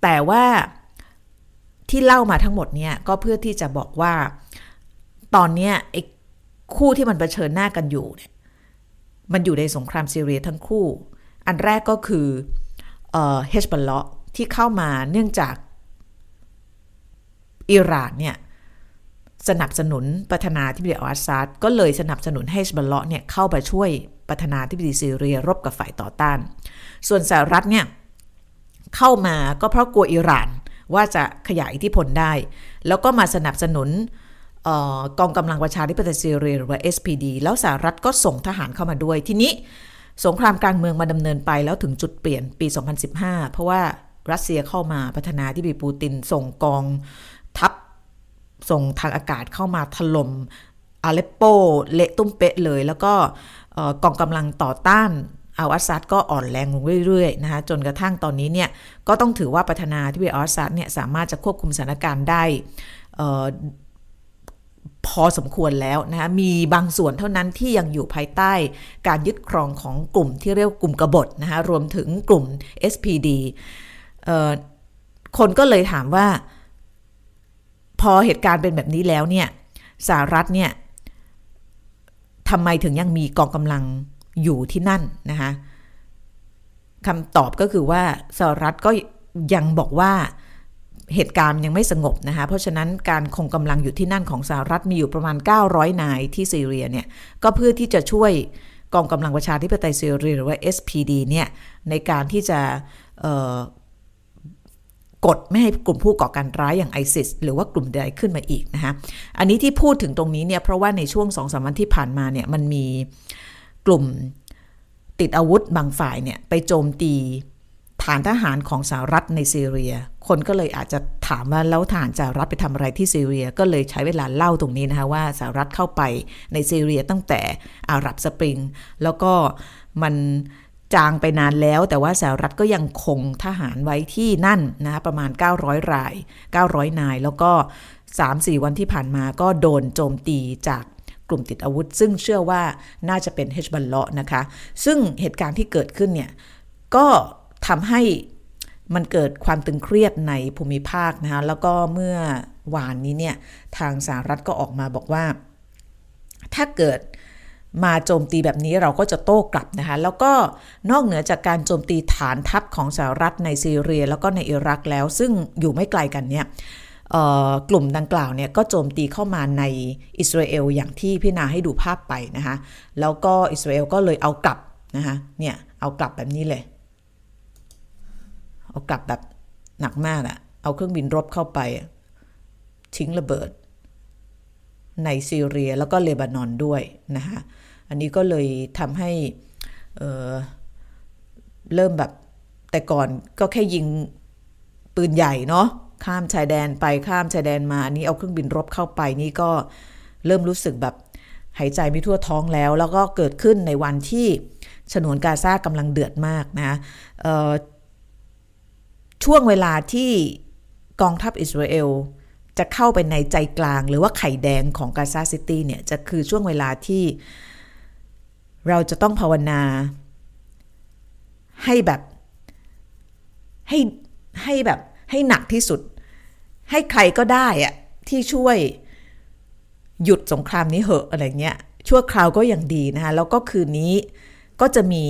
แต่ว่าที่เล่ามาทั้งหมดเนี่ยก็เพื่อที่จะบอกว่าตอนนี้ไอ้คู่ที่มันเผชิญหน้ากันอยู่เนี่ยมันอยู่ในสงครามซีเรียทั้งคู่อันแรกก็คือเอ่อฮิซบัลลอห์ที่เข้ามาเนื่องจากอิหร่านเนี่ยสนับสนุนประธานาธิบดีอัสซาดก็เลยสนับสนุนให้ฮิซบัลลอห์เนี่ยเข้าไปช่วยประธานาธิบดีซีเรียรบกับฝ่ายต่อต้านส่วนสหรัฐเนี่ยเข้ามาก็เพราะกลัวอิหร่านว่าจะขยายอิทธิพลได้แล้วก็มาสนับสนุนเอ่อกองกำลังประชาธิปไตยซีเรียหรือว่า เอส พี ดี แล้วสหรัฐก็ส่งทหารเข้ามาด้วยทีนี้สงครามกลางเมืองมาดำเนินไปแล้วถึงจุดเปลี่ยนปีสองพันสิบห้าเพราะว่ารัสเซียเข้ามาประธานาธิบดีปูตินส่งกองทัพส่งทางอากาศเข้ามาถล่มอาเลปโปเละตุ้มเป๊ะเลยแล้วก็เอ่อกองกำลังต่อต้านอัลอัสซาดก็อ่อนแรงลงเรื่อยๆนะคะจนกระทั่งตอนนี้เนี่ยก็ต้องถือว่าประธานาธิบดีอัสซาดเนี่ยสามารถจะควบคุมสถานการณ์ได้เอ่อพอสมควรแล้วนะคะมีบางส่วนเท่านั้นที่ยังอยู่ภายใต้การยึดครองของกลุ่มที่เรียกว่ากลุ่มกบฏนะคะรวมถึงกลุ่ม เอส พี ดี เอ่อคนก็เลยถามว่าพอเหตุการณ์เป็นแบบนี้แล้วเนี่ยสหรัฐเนี่ยทำไมถึงยังมีกองกำลังอยู่ที่นั่นนะคะคำตอบก็คือว่าสหรัฐก็ยังบอกว่าเหตุการณ์ยังไม่สงบนะคะเพราะฉะนั้นการคงกำลังอยู่ที่นั่นของสหรัฐมีอยู่ประมาณเก้าร้อยนายที่ซีเรียเนี่ยก็เพื่อที่จะช่วยกองกำลังประชาธิปไตยซีเรียหรือว่า เอส พี ดี เนี่ยในการที่จะเอ่อกดไม่ให้กลุ่มผู้ก่อการร้ายอย่าง ไอซิส หรือว่ากลุ่มใดขึ้นมาอีกนะคะอันนี้ที่พูดถึงตรงนี้เนี่ยเพราะว่าในช่วง สองสาม วันที่ผ่านมาเนี่ยมันมีกลุ่มติดอาวุธบางฝ่ายเนี่ยไปโจมตีฐานทหารของสหรัฐในซีเรียคนก็เลยอาจจะถามว่าแล้วทหารสหรัฐไปทำอะไรที่ซีเรียก็เลยใช้เวลาเล่าตรงนี้นะคะว่าสหรัฐเข้าไปในซีเรียตั้งแต่อาหรับสปริงแล้วก็มันจางไปนานแล้วแต่ว่าสหรัฐก็ยังคงทหารไว้ที่นั่นนะคะประมาณเก้าร้อยรายเก้าร้อยนายแล้วก็ สามสี่ วันที่ผ่านมาก็โดนโจมตีจากกลุ่มติดอาวุธซึ่งเชื่อว่าน่าจะเป็นฮิซบัลลอห์นะคะซึ่งเหตุการณ์ที่เกิดขึ้นเนี่ยก็ทำให้มันเกิดความตึงเครียดในภูมิภาคนะคะแล้วก็เมื่อวานนี้เนี่ยทางสหรัฐก็ออกมาบอกว่าถ้าเกิดมาโจมตีแบบนี้เราก็จะโต้กลับนะคะแล้วก็นอกเหนือจากการโจมตีฐานทัพของสหรัฐในซีเรียแล้วก็ในอิรักแล้วซึ่งอยู่ไม่ไกลกันเนี่ยกลุ่มดังกล่าวเนี่ยก็โจมตีเข้ามาในอิสราเอลอย่างที่พี่นาให้ดูภาพไปนะคะแล้วก็อิสราเอลก็เลยเอากลับนะคะเนี่ยเอากลับแบบนี้เลยเอากลับแบบหนักมากอะเอาเครื่องบินรบเข้าไปทิ้งระเบิดในซีเรียแล้วก็เลบานอนด้วยนะคะอันนี้ก็เลยทำให้เอ่อเริ่มแบบแต่ก่อนก็แค่ยิงปืนใหญ่เนาะข้ามชายแดนไปข้ามชายแดนมาอันนี้เอาเครื่องบินรบเข้าไปนี่ก็เริ่มรู้สึกแบบหายใจไม่ทั่วท้องแล้วแล้วก็เกิดขึ้นในวันที่ฉนวนกาซากำลังเดือดมากนะเอ่อช ช่วงเวลาที่กองทัพอิสราเอลจะเข้าไปในใจกลางหรือว่าไข่แดงของกาซาซิตี้เนี่ยจะคือช่วงเวลาที่เราจะต้องภาวนาให้แบบให้ให้แบบให้หนักที่สุดให้ใครก็ได้อะที่ช่วยหยุดสงครามนี้เหอะอะไรเงี้ยชั่วคราวก็ยังดีนะคะแล้วก็คืนนี้ก็จะมี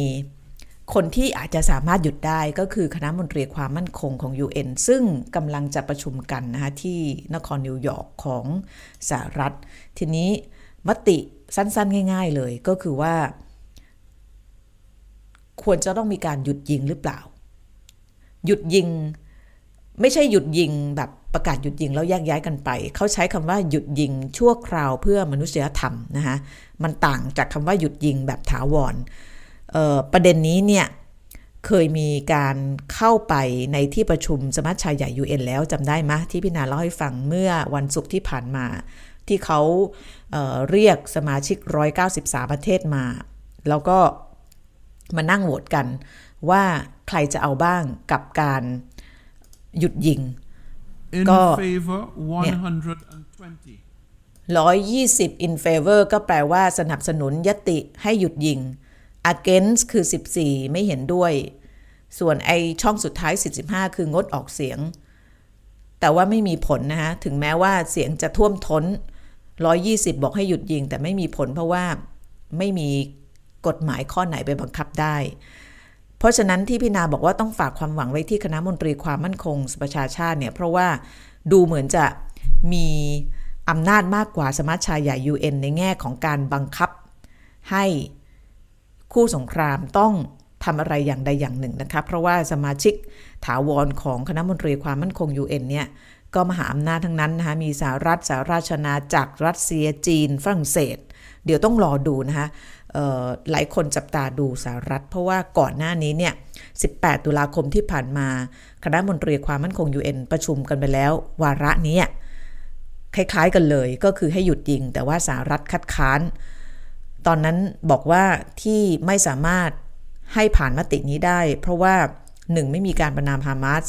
คนที่อาจจะสามารถหยุดได้ก็คือคณะมนตรีความมั่นคงของ ยู เอ็น ซึ่งกำลังจะประชุมกันนะคะที่นครนิวยอร์กของสหรัฐทีนี้มติสั้นๆง่ายๆเลยก็คือว่าควรจะต้องมีการหยุดยิงหรือเปล่าหยุดยิงไม่ใช่หยุดยิงแบบประกาศหยุดยิงแล้วแยกย้ายกันไปเขาใช้คำว่าหยุดยิงชั่วคราวเพื่อมนุษยธรรมนะคะมันต่างจากคำว่าหยุดยิงแบบถาวรประเด็นนี้เนี่ยเคยมีการเข้าไปในที่ประชุมสมัชชาใหญ่ ยู เอ็น แล้วจำได้ไหมที่พี่นาเล่าให้ฟังเมื่อวันศุกร์ที่ผ่านมาที่เขา เอ่อ เรียกสมาชิกหนึ่งร้อยเก้าสิบสามประเทศมาแล้วก็มานั่งโหวตกันว่าใครจะเอาบ้างกับการหยุดยิงก็ หนึ่งร้อยยี่สิบ in favor ก็แปลว่าสนับสนุนญัตติให้หยุดยิงagainst คือสิบสี่ไม่เห็นด้วยส่วนไอช่องสุดท้ายสี่สิบห้าคืองดออกเสียงแต่ว่าไม่มีผลนะฮะถึงแม้ว่าเสียงจะท่วมท้นหนึ่งร้อยยี่สิบบอกให้หยุดยิงแต่ไม่มีผลเพราะว่าไม่มีกฎหมายข้อไหนไปบังคับได้เพราะฉะนั้นที่พี่นาบอกว่าต้องฝากความหวังไว้ที่คณะมนตรีความมั่นคงประชาชาติเนี่ยเพราะว่าดูเหมือนจะมีอำนาจมากกว่าสมัชชาใหญ่ ยู เอ็น ในแง่ของการบังคับให้คู่สงครามต้องทำอะไรอย่างใดอย่างหนึ่งนะคะเพราะว่าสมาชิกถาวรของคณะมนตรีความมั่นคง ยู เอ็น เนี่ยก็มหาอำนาจทั้งนั้นนะคะมีสหรัฐสหราชอาณาจักรรัสเซียจีนฝรั่งเศสเดี๋ยวต้องรอดูนะคะหลายคนจับตาดูสหรัฐเพราะว่าก่อนหน้านี้เนี่ยสิบแปดตุลาคมที่ผ่านมาคณะมนตรีความมั่นคง ยู เอ็น ประชุมกันไปแล้ววาระนี้คล้ายๆกันเลยก็คือให้หยุดยิงแต่ว่าสหรัฐคัดค้านตอนนั้นบอกว่าที่ไม่สามารถให้ผ่านมตินี้ได้เพราะว่า หนึ่ง. ไม่มีการประณามฮามาส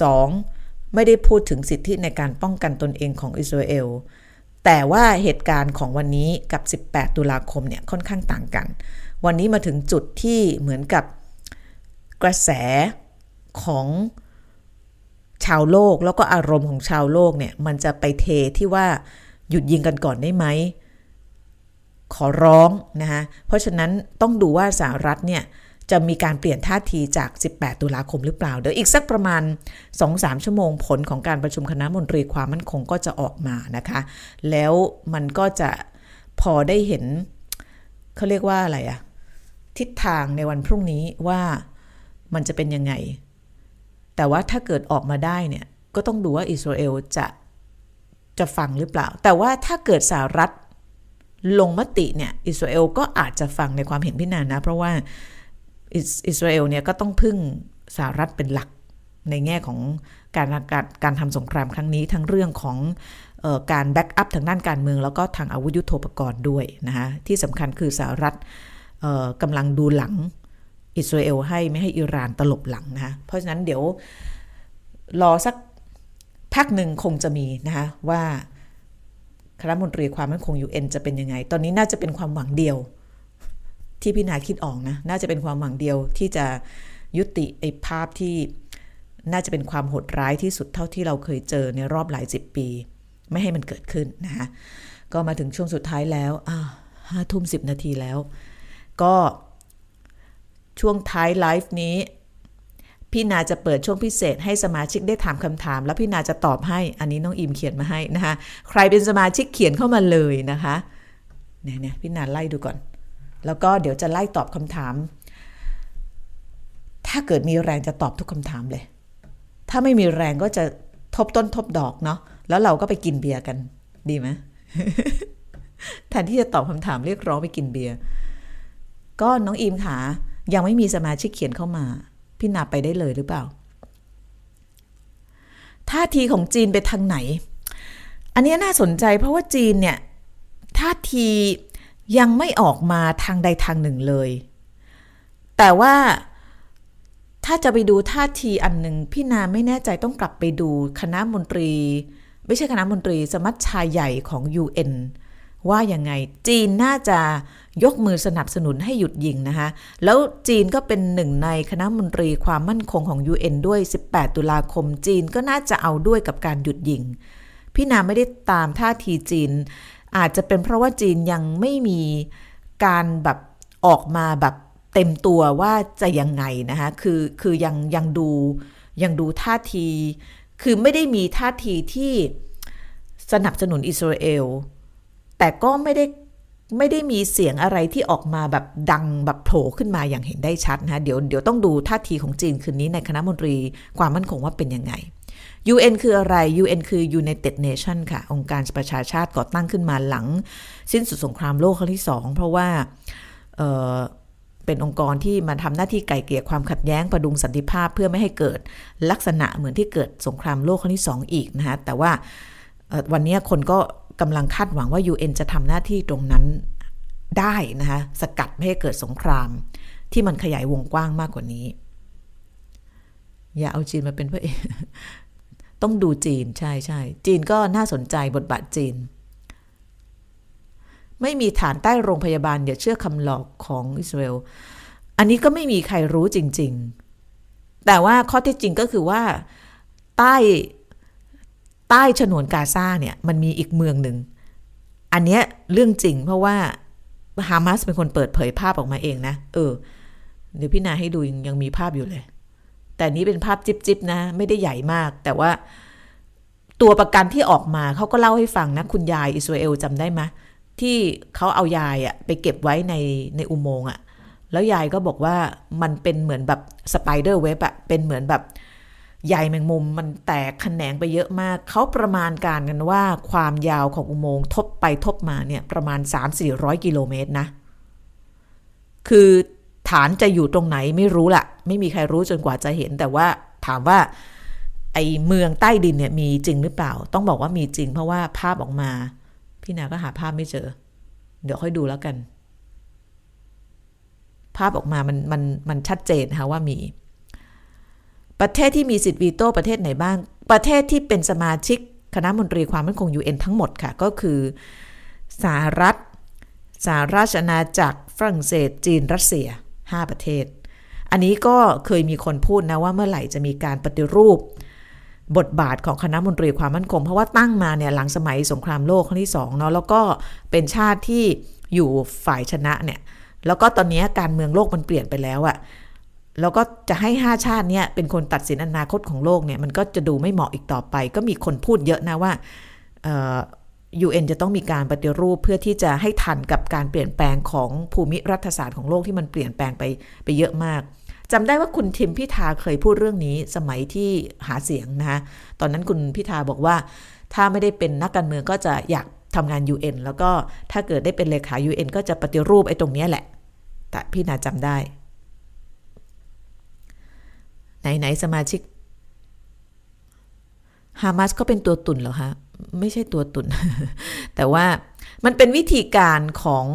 สอง. ไม่ได้พูดถึงสิทธิในการป้องกันตนเองของอิสราเอลแต่ว่าเหตุการณ์ของวันนี้กับสิบแปดตุลาคมเนี่ยค่อนข้างต่างกันวันนี้มาถึงจุดที่เหมือนกับกระแสของชาวโลกแล้วก็อารมณ์ของชาวโลกเนี่ยมันจะไปเทที่ว่าหยุดยิงกันก่อนได้ไหมขอร้องนะคะเพราะฉะนั้นต้องดูว่าสหรัฐเนี่ยจะมีการเปลี่ยนท่าทีจากสิบแปดตุลาคมหรือเปล่าเดี๋ยวอีกสักประมาณ สองถึงสาม ชั่วโมงผลของการประชุมคณะมนตรีความมั่นคงก็จะออกมานะคะแล้วมันก็จะพอได้เห็นเขาเรียกว่าอะไรอะทิศทางในวันพรุ่งนี้ว่ามันจะเป็นยังไงแต่ว่าถ้าเกิดออกมาได้เนี่ยก็ต้องดูว่าอิสราเอลจะจะฟังหรือเปล่าแต่ว่าถ้าเกิดสหรัฐลงมติเนี่ยอิสราเอลก็อาจจะฟังในความเห็นพี่นานะเพราะว่าอิสราเอลเนี่ยก็ต้องพึ่งสหรัฐเป็นหลักในแง่ของการการการทำสงครามครั้งนี้ทั้งเรื่องของเอ่อการแบ็กอัพทางด้านการเมืองแล้วก็ทางอาวุธยุทโธปกรณ์ด้วยนะคะที่สำคัญคือสหรัฐเอ่อกำลังดูหลังอิสราเอลให้ไม่ให้อิหร่านตลบหลังนะคะเพราะฉะนั้นเดี๋ยวรอสักพักหนึ่งคงจะมีนะคะว่าคณะมนตรีความมั่นคง ยู เอ็น จะเป็นยังไงตอนนี้น่าจะเป็นความหวังเดียวที่พี่นาคิดออกนะน่าจะเป็นความหวังเดียวที่จะยุติไอ้ภาพที่น่าจะเป็นความโหดร้ายที่สุดเท่าที่เราเคยเจอในรอบหลายสิบปีไม่ให้มันเกิดขึ้นนะคะก็มาถึงช่วงสุดท้ายแล้วอ้าว ห้าทุ่มสิบนาทีแล้วก็ช่วงท้ายไลฟ์นี้พี่นาจะเปิดช่วงพิเศษให้สมาชิกได้ถามคำถามแล้วพี่นาจะตอบให้อันนี้น้องอิมเขียนมาให้นะคะใครเป็นสมาชิกเขียนเข้ามาเลยนะคะเนี่ยๆพี่นาไล่ดูก่อนแล้วก็เดี๋ยวจะไล่ตอบคำถามถ้าเกิดมีแรงจะตอบทุกคำถามเลยถ้าไม่มีแรงก็จะทบต้นทบดอกเนาะแล้วเราก็ไปกินเบียร์กันดีไหม แทนที่จะตอบคำถามเรียกร้องไปกินเบียร์ก็น้องอิมค่ะยังไม่มีสมาชิกเขียนเข้ามาพี่นาไปได้เลยหรือเปล่าท่าทีของจีนไปทางไหนอันนี้น่าสนใจเพราะว่าจีนเนี่ยท่าทียังไม่ออกมาทางใดทางหนึ่งเลยแต่ว่า ถ้าจะไปดูท่าทีอันหนึ่งพี่นาไม่แน่ใจต้องกลับไปดูคณะมนตรีไม่ใช่คณะมนตรีสมัชชาใหญ่ของ ยู เอ็น ว่ายังไงจีนน่าจะยกมือสนับสนุนให้หยุดยิงนะคะแล้วจีนก็เป็นหนึ่งในคณะมนตรีความมั่นคงของ ยู เอ็น ด้วยสิบแปดตุลาคมจีนก็น่าจะเอาด้วยกับการหยุดยิงพี่นาไม่ได้ตามท่าทีจีนอาจจะเป็นเพราะว่าจีนยังไม่มีการแบบออกมาแบบเต็มตัวว่าจะยังไงนะคะคือคือยังยังดูยังดูท่าทีคือไม่ได้มีท่าทีที่สนับสนุนอิสราเอลแต่ก็ไม่ได้ไม่ได้มีเสียงอะไรที่ออกมาแบบดังแบบโผล่ขึ้นมาอย่างเห็นได้ชัดนะคะเดี๋ยวเดี๋ยวต้องดูท่าทีของจีนคืนนี้ในคณะมนตรีความมั่นคงว่าเป็นยังไง ยู เอ็น คืออะไร ยู เอ็น คือ United Nation ค่ะองค์การประชาชาติก่อตั้งขึ้นมาหลังสิ้นสุดสงครามโลกครั้งที่สองเพราะว่าเอ่อเป็นองค์กรที่มาทำหน้าที่ไกล่เกลี่ยความขัดแย้งประดุงสันติภาพเพื่อไม่ให้เกิดลักษณะเหมือนที่เกิดสงครามโลกครั้งที่สองอีกนะคะแต่ว่าวันนี้คนก็กำลังคาดหวังว่า ยู เอ็น จะทำหน้าที่ตรงนั้นได้นะคะสกัดไม่ให้เกิดสงครามที่มันขยายวงกว้างมากกว่านี้อย่าเอาจีนมาเป็นพระเอกต้องดูจีนใช่ใช่จีนก็น่าสนใจบทบาทจีนไม่มีฐานใต้โรงพยาบาลอย่าเชื่อคำหลอกของอิสราเอลอันนี้ก็ไม่มีใครรู้จริงๆแต่ว่าข้อเท็จจริงก็คือว่าใต้ใต้ฉนวนกาซาเนี่ยมันมีอีกเมืองหนึ่งอันเนี้ยเรื่องจริงเพราะว่าฮามาสเป็นคนเปิดเผยภาพออกมาเองนะเออเดี๋ยวพี่นาให้ดูยังมีภาพอยู่เลยแต่นี้เป็นภาพจิ๊บๆนะไม่ได้ใหญ่มากแต่ว่าตัวประกันที่ออกมาเขาก็เล่าให้ฟังนะคุณยายอิสราเอลจำได้ไหมที่เขาเอายายอะไปเก็บไว้ในในอุโมงค์อะแล้วยายก็บอกว่ามันเป็นเหมือนแบบสไปเดอร์เว็บอะเป็นเหมือนแบบใยแมงมุมมันแตกแขนงไปเยอะมากเขาประมาณการกันว่าความยาวของอุโมงค์ทบไปทบมาเนี่ยประมาณ สามถึงสี่ร้อยกิโลเมตรนะคือฐานจะอยู่ตรงไหนไม่รู้ละไม่มีใครรู้จนกว่าจะเห็นแต่ว่าถามว่าไอเมืองใต้ดินเนี่ยมีจริงหรือเปล่าต้องบอกว่ามีจริงเพราะว่าภาพออกมาพี่นาก็หาภาพไม่เจอเดี๋ยวค่อยดูแล้วกันภาพออกมามันมันมันชัดเจนค่ะว่ามีประเทศที่มีสิทธิ์วีโต้ประเทศไหนบ้างประเทศที่เป็นสมาชิกคณะมนตรีความมั่นคง ยู เอ็น ทั้งหมดค่ะก็คือสหรัฐสหราชอาณาจักรฝรั่งเศสจีนรัสเซียห้าประเทศอันนี้ก็เคยมีคนพูดนะว่าเมื่อไหร่จะมีการปฏิรูปบทบาทของคณะมนตรีความมั่นคงเพราะว่าตั้งมาเนี่ยหลังสมัยสงครามโลกครั้งที่สองเนาะแล้วก็เป็นชาติที่อยู่ฝ่ายชนะเนี่ยแล้วก็ตอนนี้การเมืองโลกมันเปลี่ยนไปแล้วอะแล้วก็จะให้ห้าชาติเนี่ยเป็นคนตัดสินอนาคตของโลกเนี่ยมันก็จะดูไม่เหมาะอีกต่อไปก็มีคนพูดเยอะนะว่าเอ่อ ยู เอ็น จะต้องมีการปฏิรูปเพื่อที่จะให้ทันกับการเปลี่ยนแปลงของภูมิรัฐศาสตร์ของโลกที่มันเปลี่ยนแปลงไปไปเยอะมากจำได้ว่าคุณทิมพิธาเคยพูดเรื่องนี้สมัยที่หาเสียงนะคะตอนนั้นคุณพิธาบอกว่าถ้าไม่ได้เป็นนักการเมืองก็จะอยากทำงาน ยู เอ็น แล้วก็ถ้าเกิดได้เป็นเลขา ยู เอ็น ก็จะปฏิรูปไอ้ตรงนี้แหละแต่พี่นาจำได้ไหนๆสมาชิกฮามาสก็เป็นตัวตุ่นเหรอคะไม่ใช่ตัวตุ่น แต่ว่ามันเป็นวิธีการของ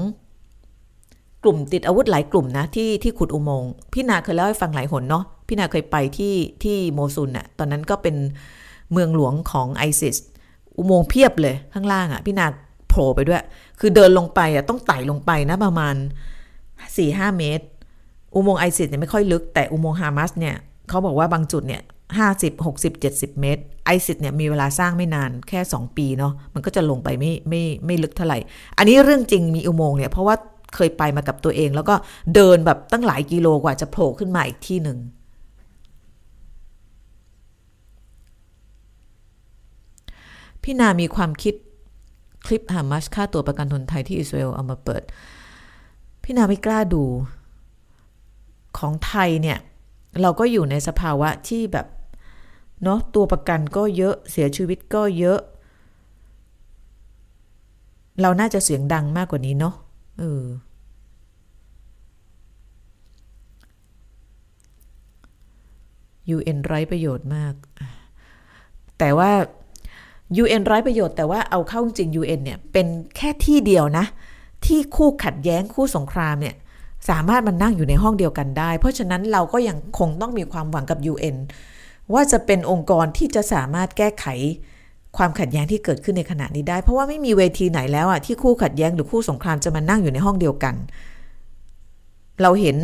กลุ่มติดอาวุธหลายกลุ่มนะที่ที่ขุดอุโมงค์พี่นาเคยเล่าให้ฟังหลายหนเนาะพี่นาเคยไปที่ที่โมซุนน่ะตอนนั้นก็เป็นเมืองหลวงของไอซิสอุโมงค์เพียบเลยข้างล่างอ่ะพี่นาโผล่ไปด้วยคือเดินลงไปอ่ะต้องไต่ลงไปนะประมาณ สี่ถึงห้าเมตรอุโมงค์ไอซิสเนี่ยไม่ค่อยลึกแต่อุโมงค์ฮามาสเนี่ยเขาบอกว่าบางจุดเนี่ยห้าสิบ หกสิบ เจ็ดสิบเมตรไอซิสเนี่ยมีเวลาสร้างไม่นานแค่สองปีเนาะมันก็จะลงไปไม่ไม่ไม่ลึกเท่าไหร่อันนี้เรื่องจริงมีอุโมงค์เนี่ยเพราะว่าเคยไปมากับตัวเองแล้วก็เดินแบบตั้งหลายกิโลกว่าจะโผล่ขึ้นมาอีกที่หนึ่งพี่นามีความคิดคลิปฮามาสฆ่าตัวประกันคนไทยที่อิสราเอลเอามาเปิดพี่นาไม่กล้าดูของไทยเนี่ยเราก็อยู่ในสภาวะที่แบบเนาะตัวประกันก็เยอะเสียชีวิตก็เยอะเราน่าจะเสียงดังมากกว่านี้เนาะเออยูเอ็นไร้ประโยชน์มากแต่ว่า ยู เอ็น ไร้ประโยชน์แต่ว่าเอาเข้าจริง ยู เอ็น เนี่ยเป็นแค่ที่เดียวนะที่คู่ขัดแย้งคู่สงครามเนี่ย สามารถมันนั่งอยู่ในห้องเดียวกันได้เพราะฉะนั้นเราก็ยังคงต้องมีความหวังกับ ยู เอ็น ว่าจะเป็นองค์กรที่จะสามารถแก้ไขความขัดแย้งที่เกิดขึ้นในขณะนี้ได้เพราะว่าไม่มีเวทีไหนแล้วอ่ะที่คู่ขัดแย้งหรือคู่สงครามจะมานั่งอยู่ในห้องเดียวกันเราเห็น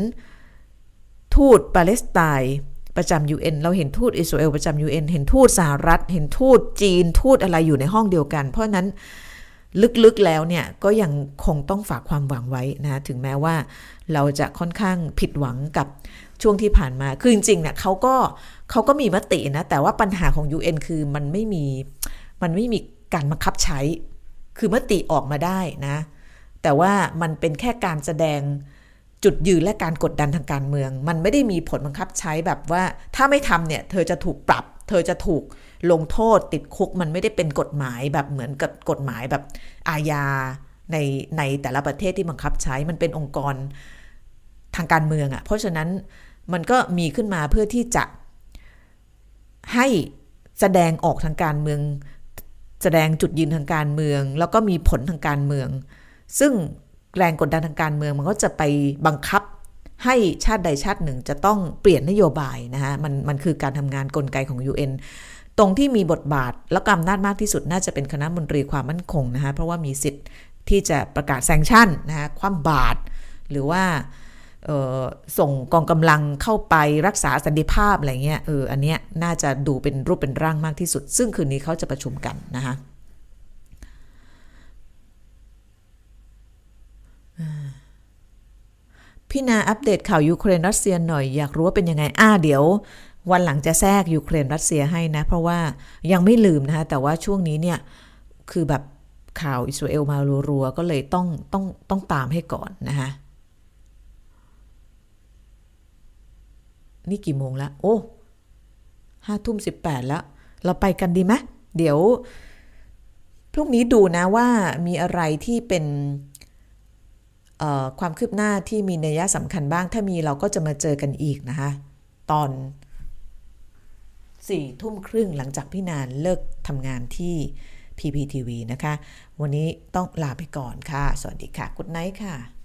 ทูตปาเลสไตน์ประจำ ยู เอ็น เราเห็นทูตอิสราเอลประจำ ยู เอ็น เห็นทูตสหรัฐเห็นทูตจีนทูตอะไรอยู่ในห้องเดียวกันเพราะนั้นลึกๆแล้วเนี่ยก็ยังคงต้องฝากความหวังไว้นะถึงแม้ว่าเราจะค่อนข้างผิดหวังกับช่วงที่ผ่านมาคือจริงๆเนี่ยเขาก็เขาก็มีมตินะแต่ว่าปัญหาของ ยู เอ็น คือมันไม่มีมันไม่มีการบังคับใช้คือมติออกมาได้นะแต่ว่ามันเป็นแค่การแสดงจุดยืนและการกดดันทางการเมืองมันไม่ได้มีผลบังคับใช้แบบว่าถ้าไม่ทำเนี่ยเธอจะถูกปรับเธอจะถูกลงโทษติดคุกมันไม่ได้เป็นกฎหมายแบบเหมือนกับกฎหมายแบบอาญาในในแต่ละประเทศที่บังคับใช้มันเป็นองค์กรทางการเมืองอ่ะเพราะฉะนั้นมันก็มีขึ้นมาเพื่อที่จะให้แสดงออกทางการเมืองแสดงจุดยืนทางการเมืองแล้วก็มีผลทางการเมืองซึ่งแรงกดดันทางการเมืองมันก็จะไปบังคับให้ชาติใดชาติหนึ่งจะต้องเปลี่ยนนโยบายนะฮะมันมันคือการทำงานกลไกของ ยู เอ็น ตรงที่มีบทบาทและอำนาจมากที่สุดน่าจะเป็นคณะมนตรีความมั่นคงนะฮะเพราะว่ามีสิทธิ์ที่จะประกาศแซงชั่นนะฮะคว่ำบาตรหรือว่าส่งกองกำลังเข้าไปรักษาสันติภาพอะไรเงี้ยเอออันเนี้ยน่าจะดูเป็นรูปเป็นร่างมากที่สุดซึ่งคืนนี้เขาจะประชุมกันนะคะพี่นาอัปเดตข่าวยูเครนรัสเซียหน่อยอยากรู้ว่าเป็นยังไงอ่าเดี๋ยววันหลังจะแทรกยูเครนรัสเซียให้นะเพราะว่ายังไม่ลืมนะคะแต่ว่าช่วงนี้เนี่ยคือแบบข่าวอิสราเอลมารัวๆก็เลยต้องต้องต้องตามให้ก่อนนะคะนี่กี่โมงแล้วโอ้ห้าทุ่มสิบแปดแล้วเราไปกันดีไหมเดี๋ยวพรุ่งนี้ดูนะว่ามีอะไรที่เป็นความคืบหน้าที่มีนัยสำคัญบ้างถ้ามีเราก็จะมาเจอกันอีกนะคะตอนสี่ทุ่มครึ่งหลังจากพี่นานเลิกทำงานที่ พี พี ที วี นะคะวันนี้ต้องลาไปก่อนค่ะสวัสดีค่ะ Good night ค่ะ